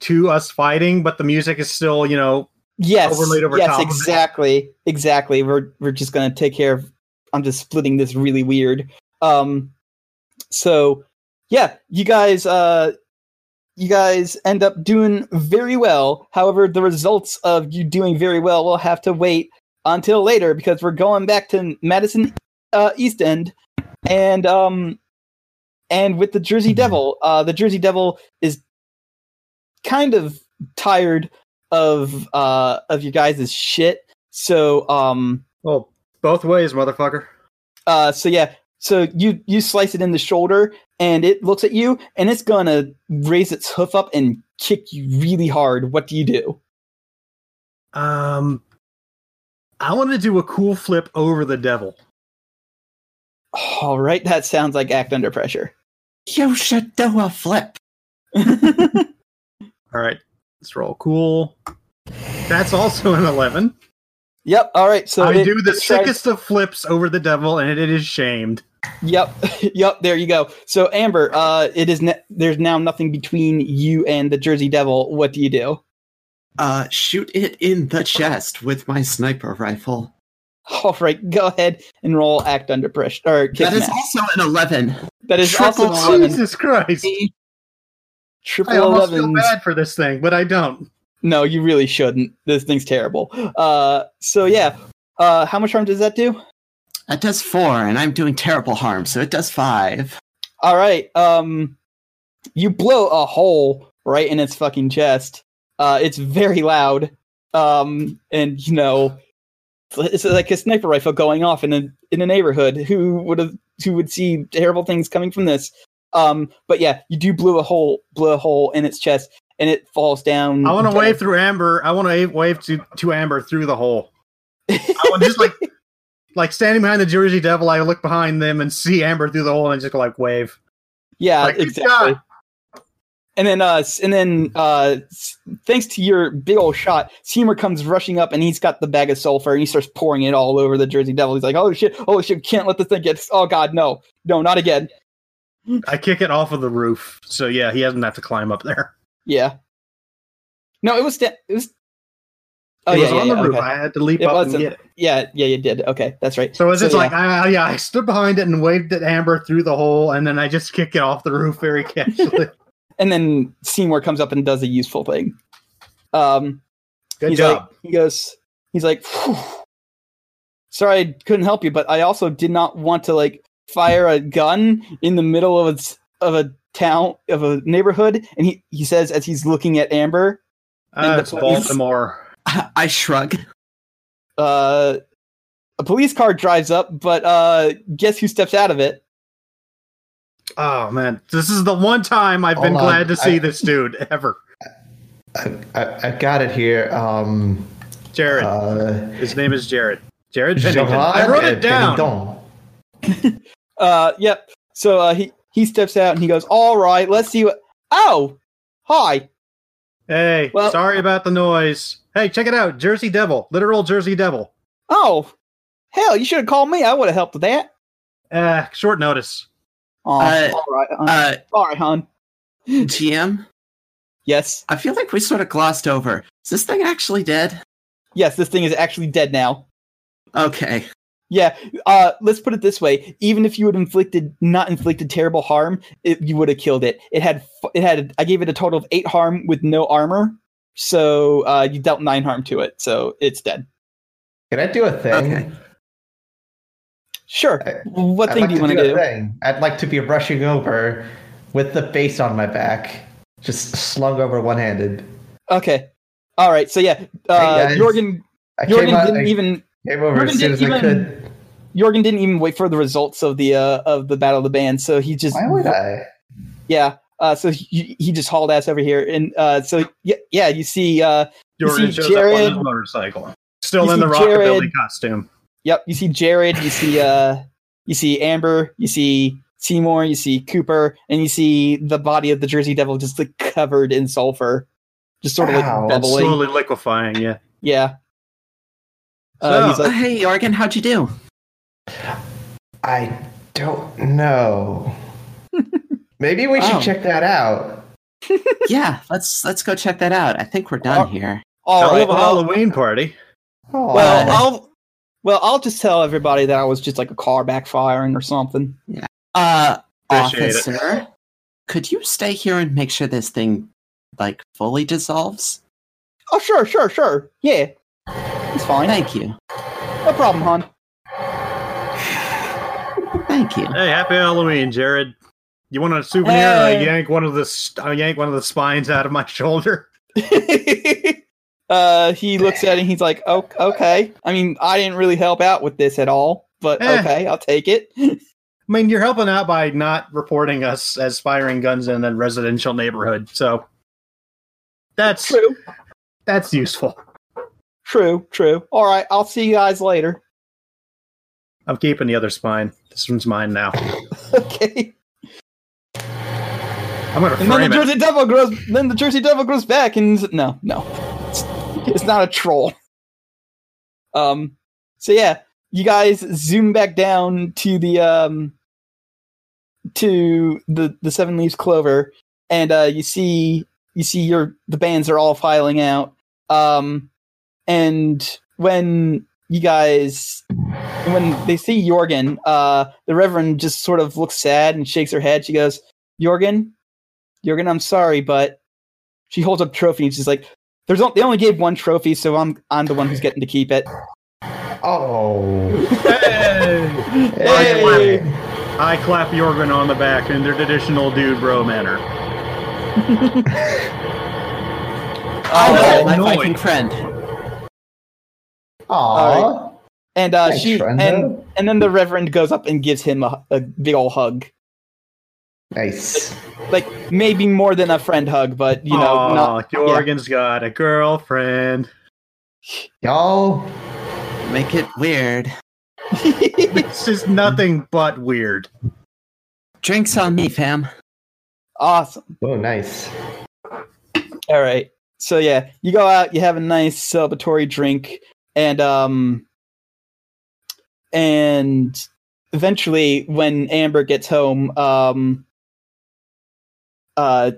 to us fighting, but the music is still, you know. Yes. Overlaid over yes, top exactly. Exactly. We're we're just gonna take care of. I'm just splitting this really weird. Um, so yeah, you guys, uh, you guys end up doing very well. However, the results of you doing very well will have to wait until later because we're going back to Madison uh, East End, and um, and with the Jersey Devil, uh, the Jersey Devil is kind of tired of uh of your guys' shit. So um well, both ways, motherfucker. Uh so yeah, so you you slice it in the shoulder and it looks at you and it's gonna raise its hoof up and kick you really hard. What do you do? Um I wanna do a cool flip over the devil. Alright, that sounds like Act Under Pressure. You should do a flip. Alright. Let's roll cool. That's also an eleven. Yep. All right. So I it, do the sickest tries... of flips over the devil, and it, it is shamed. Yep. Yep. There you go. So Amber, uh, it is. Ne- there's now nothing between you and the Jersey Devil. What do you do? Uh, shoot it in the chest with my sniper rifle. All right. Go ahead and roll Act Under Pressure. Or kick that is mass. Also an eleven. That is Triple also an eleven. Jesus Christ. Triple I almost elevens. Feel bad for this thing, but I don't. No, you really shouldn't. This thing's terrible. Uh, so yeah, uh, how much harm does that do? That does four, and I'm doing terrible harm, so it does five. All right. Um, you blow a hole right in its fucking chest. Uh, it's very loud, um, and you know, it's like a sniper rifle going off in a in a neighborhood. Who would have? Who would see terrible things coming from this? Um, but yeah, you do blow a hole, blow a hole in its chest, and it falls down. I want to wave through Amber. I want to wave to, to Amber through the hole. I want just like, like standing behind the Jersey Devil. I look behind them and see Amber through the hole and just like wave. Yeah, like, exactly. And then, uh, and then, uh, thanks to your big old shot, Seymour comes rushing up and he's got the bag of sulfur and he starts pouring it all over the Jersey Devil. He's like, "Oh shit! Oh shit! Can't let this thing get. Oh god, no, no, not again." I kick it off of the roof, so yeah, he doesn't have to climb up there. Yeah. No, it was sta- it was. Oh, it yeah, was yeah, on yeah, the roof. Okay. I had to leap it up and get it. Yeah, yeah, you did. Okay, that's right. So it's so, just yeah. like, I, yeah, I stood behind it and waved at Amber through the hole, and then I just kicked it off the roof very casually. And then Seymour comes up and does a useful thing. Um, Good he's job. Like, he goes, he's like, Phew. Sorry I couldn't help you, but I also did not want to, like, fire a gun in the middle of a, of a town, of a neighborhood. And he, he says, as he's looking at Amber. Uh, it's Baltimore. I shrug. Uh, a police car drives up, but uh, guess who steps out of it? Oh, man. This is the one time I've Hold been on. glad to see I, this dude, ever. I, I, I got it here. Um, Jared. Uh, His name is Jared. Jared Benitoon. I wrote it down. uh, yep. So uh, he, he steps out and he goes, all right, let's see what... Oh! Hi! Hey, well, sorry about the noise. Hey, check it out. Jersey Devil. Literal Jersey Devil. Oh, hell, you should have called me. I would have helped with that. Uh, short notice. Oh, uh, all right, hon. Uh, all right, hon. G M? Yes? I feel like we sort of glossed over. Is this thing actually dead? Yes, this thing is actually dead now. Okay. Yeah, uh, let's put it this way. Even if you had inflicted, not inflicted terrible harm, it, you would have killed it. It had, it had. I gave it a total of eight harm with no armor, so uh, you dealt nine harm to it, so it's dead. Can I do a thing? Okay. Sure. I, what I'd thing like do you want to do? do? I'd like to be rushing over with the base on my back, just slung over one-handed. Okay. All right, so yeah, uh, hey Jorgen, Jorgen out, didn't I... even... Came over Jorgen as soon as even, I could. Jorgen didn't even wait for the results of the uh, of the Battle of the Bands, so he just... Why would I? Yeah, uh, so he, he just hauled ass over here, and uh, so, yeah, yeah, you see... Uh, Jorgen you see shows Jared, up on his motorcycle, still in the Rockabilly Jared, costume. Yep, you see Jared, you see uh, you see Amber, you see Seymour, you see Cooper, and you see the body of the Jersey Devil just, like, covered in sulfur. Just sort of, like, wow, bubbling. Slowly liquefying, yeah. Yeah. Uh, so, he's like, hey, Jorgen, how'd you do? I don't know. Maybe we should oh. check that out. Yeah, let's let's go check that out. I think we're done oh, here. All right, well, a Halloween party. Oh, well, uh, I'll well I'll just tell everybody that I was just like a car backfiring or something. Yeah. Uh, Appreciate officer, it. Could you stay here and make sure this thing like fully dissolves? Oh, sure, sure, sure. Yeah. It's fine. Thank you. No problem, hon. Thank you. Hey, happy Halloween, Jared. You want a souvenir? Hey. I yank one of the st- I yank one of the spines out of my shoulder. uh, he looks at it and he's like, "Oh, okay. I mean, I didn't really help out with this at all, but eh. okay, I'll take it." I mean, you're helping out by not reporting us as firing guns in a residential neighborhood, so that's true. That's useful. True, true. All right, I'll see you guys later. I'm keeping the other spine. This one's mine now. Okay. I'm gonna. And frame then the Jersey it. Devil grows. Then the Jersey Devil grows back, and no, no, it's, it's not a troll. Um. So yeah, you guys zoom back down to the um. To the the Seven Leaves Clover, and uh, you see you see your the bands are all filing out. Um. And when you guys, when they see Jorgen, uh, the Reverend just sort of looks sad and shakes her head. She goes, Jorgen, Jorgen, I'm sorry, but she holds up a trophy and she's like, "There's o- they only gave one trophy, so I'm I'm the one who's getting to keep it." Oh. Hey. Hey. Hey. I clap Jorgen on the back in their traditional dude bro manner. Oh, my Viking friend. Aww. Right. And uh, Thanks, she Brenda. and and then the Reverend goes up and gives him a, a big old hug. Nice. Like, like maybe more than a friend hug, but you know, Aww, not. Jorgen's yeah. got a girlfriend. Y'all make it weird. This is nothing but weird. Drinks on me, fam. Awesome. Oh, nice. All right. So yeah, you go out, you have a nice celebratory drink. And um, and eventually, when Amber gets home, um, uh,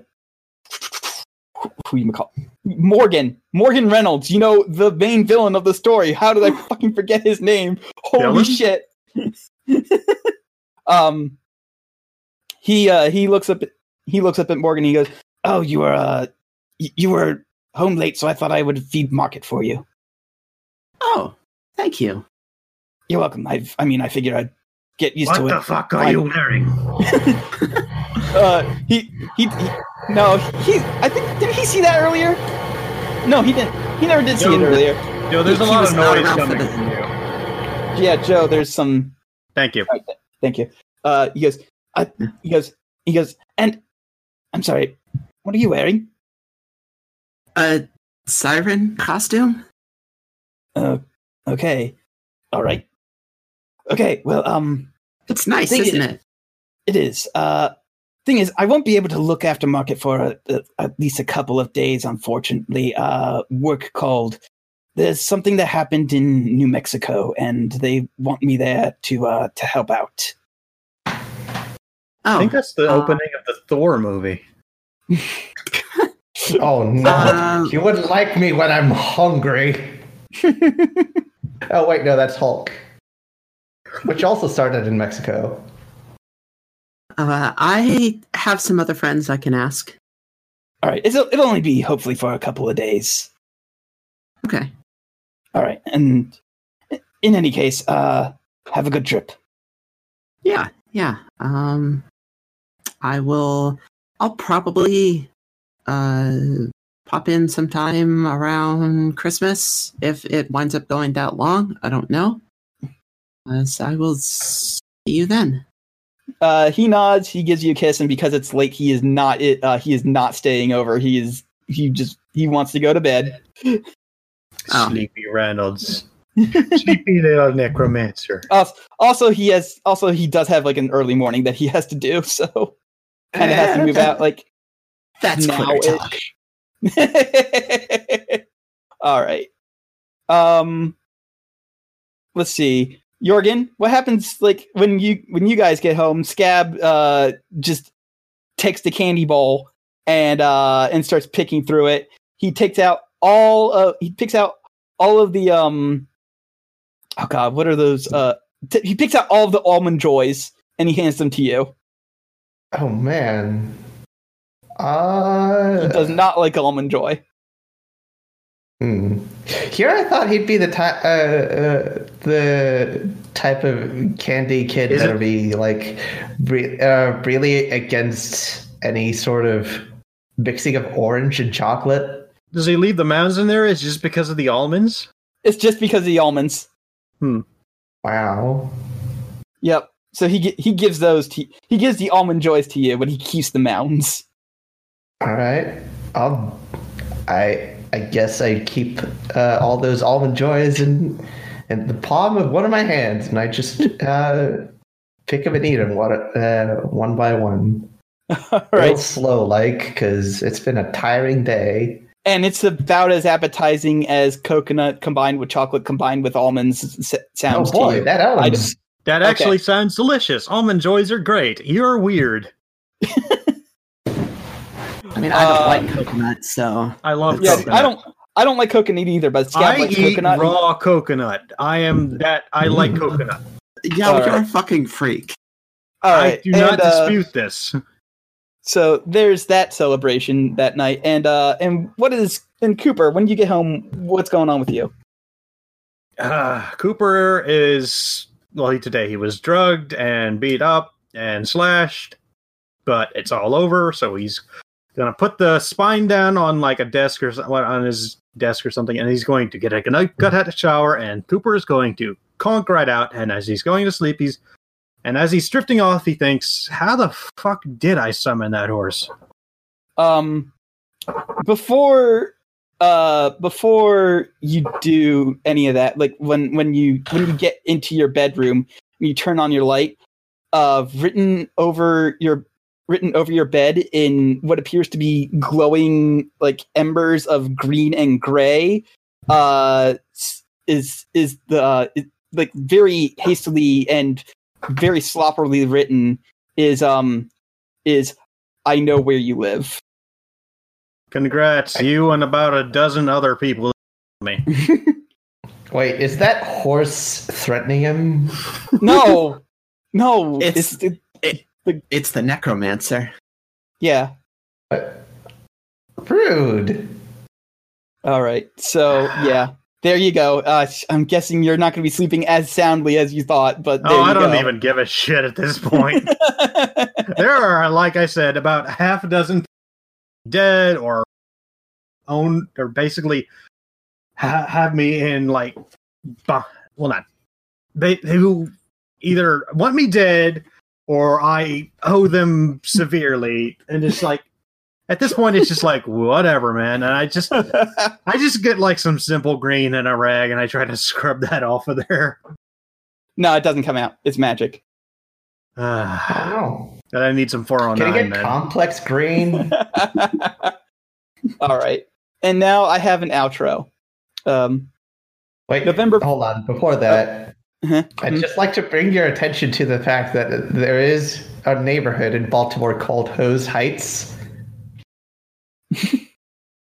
who you call Morgan Morgan Reynolds. You know, the main villain of the story. How did I fucking forget his name? Holy shit! um, he uh, he looks up he looks up at Morgan. And he goes, "Oh, you were uh, you were home late, so I thought I would feed market for you." Oh, thank you. You're welcome. I I mean, I figured I'd get used what to it. What the fuck are I, you wearing? uh, he, he he no he. I think did he see that earlier? No, he didn't. He never did Joe, see it earlier. Joe, there's he, a lot of noise coming from you. Yeah, Joe, there's some. Thank you. Right, thank you. Uh, he goes. Uh, he goes. He goes. And I'm sorry. What are you wearing? A siren costume. Uh, okay. All right. Okay, well, um... It's nice, isn't it? It is. Uh, thing is, I won't be able to look after market for a, a, at least a couple of days, unfortunately. Uh, work called. There's something that happened in New Mexico, and they want me there to uh, to help out. Oh, I think that's the uh, opening of the Thor movie. Oh, no. Uh, you wouldn't like me when I'm hungry. Oh, wait, no, that's Hulk. Which also started in Mexico. Uh, I have some other friends I can ask. All right. It'll, it'll only be hopefully for a couple of days. Okay. All right. And in any case, uh, have a good trip. Yeah. Yeah. Um, I will. I'll probably uh, pop in sometime around Christmas if it winds up going that long. I don't know. Uh, so I will see you then. Uh, he nods. He gives you a kiss, and because it's late, he is not. It, uh, he is not staying over. He is. He just. He wants to go to bed. Oh. Sleepy Reynolds. Sleepy little necromancer. Uh, also, he has. Also, he does have like an early morning that he has to do. So, kind of has to move out. Like that's now talk. All right. Um. Let's see. Jorgen, what happens like when you when you guys get home? Scab uh, just takes the candy bowl and uh, and starts picking through it. He takes out all of, he picks out all of the um oh god, what are those? Uh, t- he picks out all of the almond joys and he hands them to you. Oh man, uh... he does not like almond joy. Hmm. Here I thought he'd be the type, uh, uh, the type of candy kid that would be like re- uh, really against any sort of mixing of orange and chocolate. Does he leave the mounds in there? Is it just because of the almonds? It's just because of the almonds. Hmm. Wow. Yep. So he he gives those to he gives the almond joys to you, but he keeps the mounds. All right. I'll I. I guess I keep uh, all those almond joys in, in the palm of one of my hands, and I just uh, pick them and eat them one, uh, one by one. All right. Real slow, like, because it's been a tiring day. And it's about as appetizing as coconut combined with chocolate combined with almonds s- sounds oh boy, to you. That almonds. That actually okay. sounds delicious. Almond joys are great. You're weird. I mean, I don't uh, like coconut, so I love. Yeah, coconut. I don't. I don't like coconut either. But Scab I likes eat coconut. Raw coconut. I am that. I like coconut. Yeah, well, you're right. A fucking freak. All I right. do and, not uh, dispute this. So there's that celebration that night, and uh, and what is and Cooper? When you get home, what's going on with you? Uh, Cooper is well. He, today he was drugged and beat up and slashed, but it's all over. So he's gonna put the spine down on like a desk or on his desk or something, and he's going to get a night gut out of shower. And Cooper is going to conk right out. And as he's going to sleep, he's and as he's drifting off, he thinks, "How the fuck did I summon that horse?" Um, before, uh, before you do any of that, like when when you when you get into your bedroom, you turn on your light. Uh, written over your. Written over your bed in what appears to be glowing like embers of green and gray, uh, is is the uh, is, like very hastily and very sloppily written is um is I know where you live. Congrats, you and about a dozen other people. Me. Wait, is that horse threatening him? No, no, it's it's, it, it, the, it's the necromancer. Yeah. Uh, rude. All right, so yeah, there you go. Uh, I'm guessing you're not going to be sleeping as soundly as you thought, but there oh, you I go. Don't even give a shit at this point. There are, like I said, about half a dozen dead or owned or basically. Have me in like, well, not they, they will either want me dead or I owe them severely. And it's like, at this point, it's just like, whatever, man. And I just, I just get like some simple green and a rag and I try to scrub that off of there. No, it doesn't come out. It's magic. Uh, wow. I need some four oh nine. Can I get complex green? All right. And now I have an outro. Um, Wait, November. Hold on. Before that, uh, uh-huh. I'd mm-hmm. just like to bring your attention to the fact that there is a neighborhood in Baltimore called Hose Heights.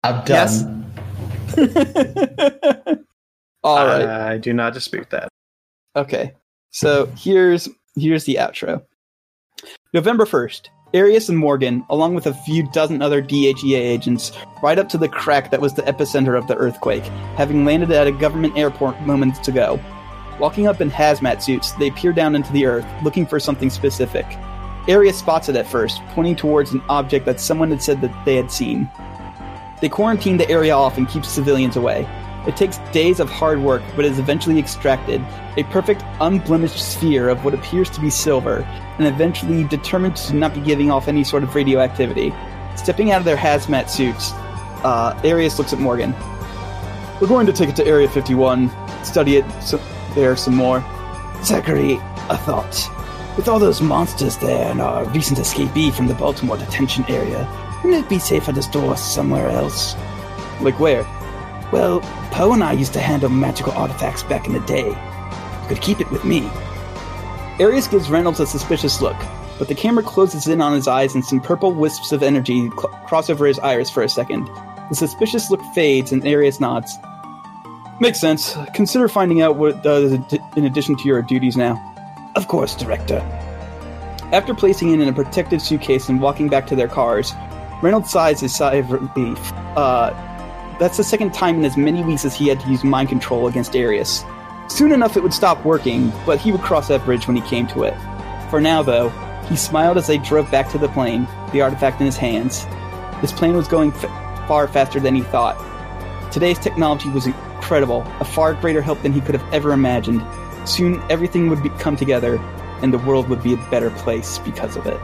I'm done. All right. I do not dispute that. Okay. So here's here's the outro. November first. Arius and Morgan, along with a few dozen other D H E A agents, ride up to the crack that was the epicenter of the earthquake, having landed at a government airport moments ago. Walking up in hazmat suits, they peer down into the earth, looking for something specific. Arius spots it at first, pointing towards an object that someone had said that they had seen. They quarantine the area off and keep civilians away. It takes days of hard work, but is eventually extracted, a perfect, unblemished sphere of what appears to be silver, and eventually determined to not be giving off any sort of radioactivity. Stepping out of their hazmat suits, uh, Arius looks at Morgan. We're going to take it to Area fifty-one, study it so- there some more. Zachary, a thought. With all those monsters there and our recent escapee from the Baltimore detention area, wouldn't it be safer to store us somewhere else? Like where? Well, Poe and I used to handle magical artifacts back in the day. You could keep it with me. Arius gives Reynolds a suspicious look, but the camera closes in on his eyes and some purple wisps of energy cl- cross over his iris for a second. The suspicious look fades and Arius nods. Makes sense. Consider finding out what it does in addition to your duties now. Of course, Director. After placing it in a protective suitcase and walking back to their cars, Reynolds sighs his sigh of relief. Uh... That's the second time in as many weeks as he had to use mind control against Arius. Soon enough it would stop working, but he would cross that bridge when he came to it. For now, though, he smiled as they drove back to the plane, the artifact in his hands. This plane was going f- far faster than he thought. Today's technology was incredible, a far greater help than he could have ever imagined. Soon everything would be- come together, and the world would be a better place because of it.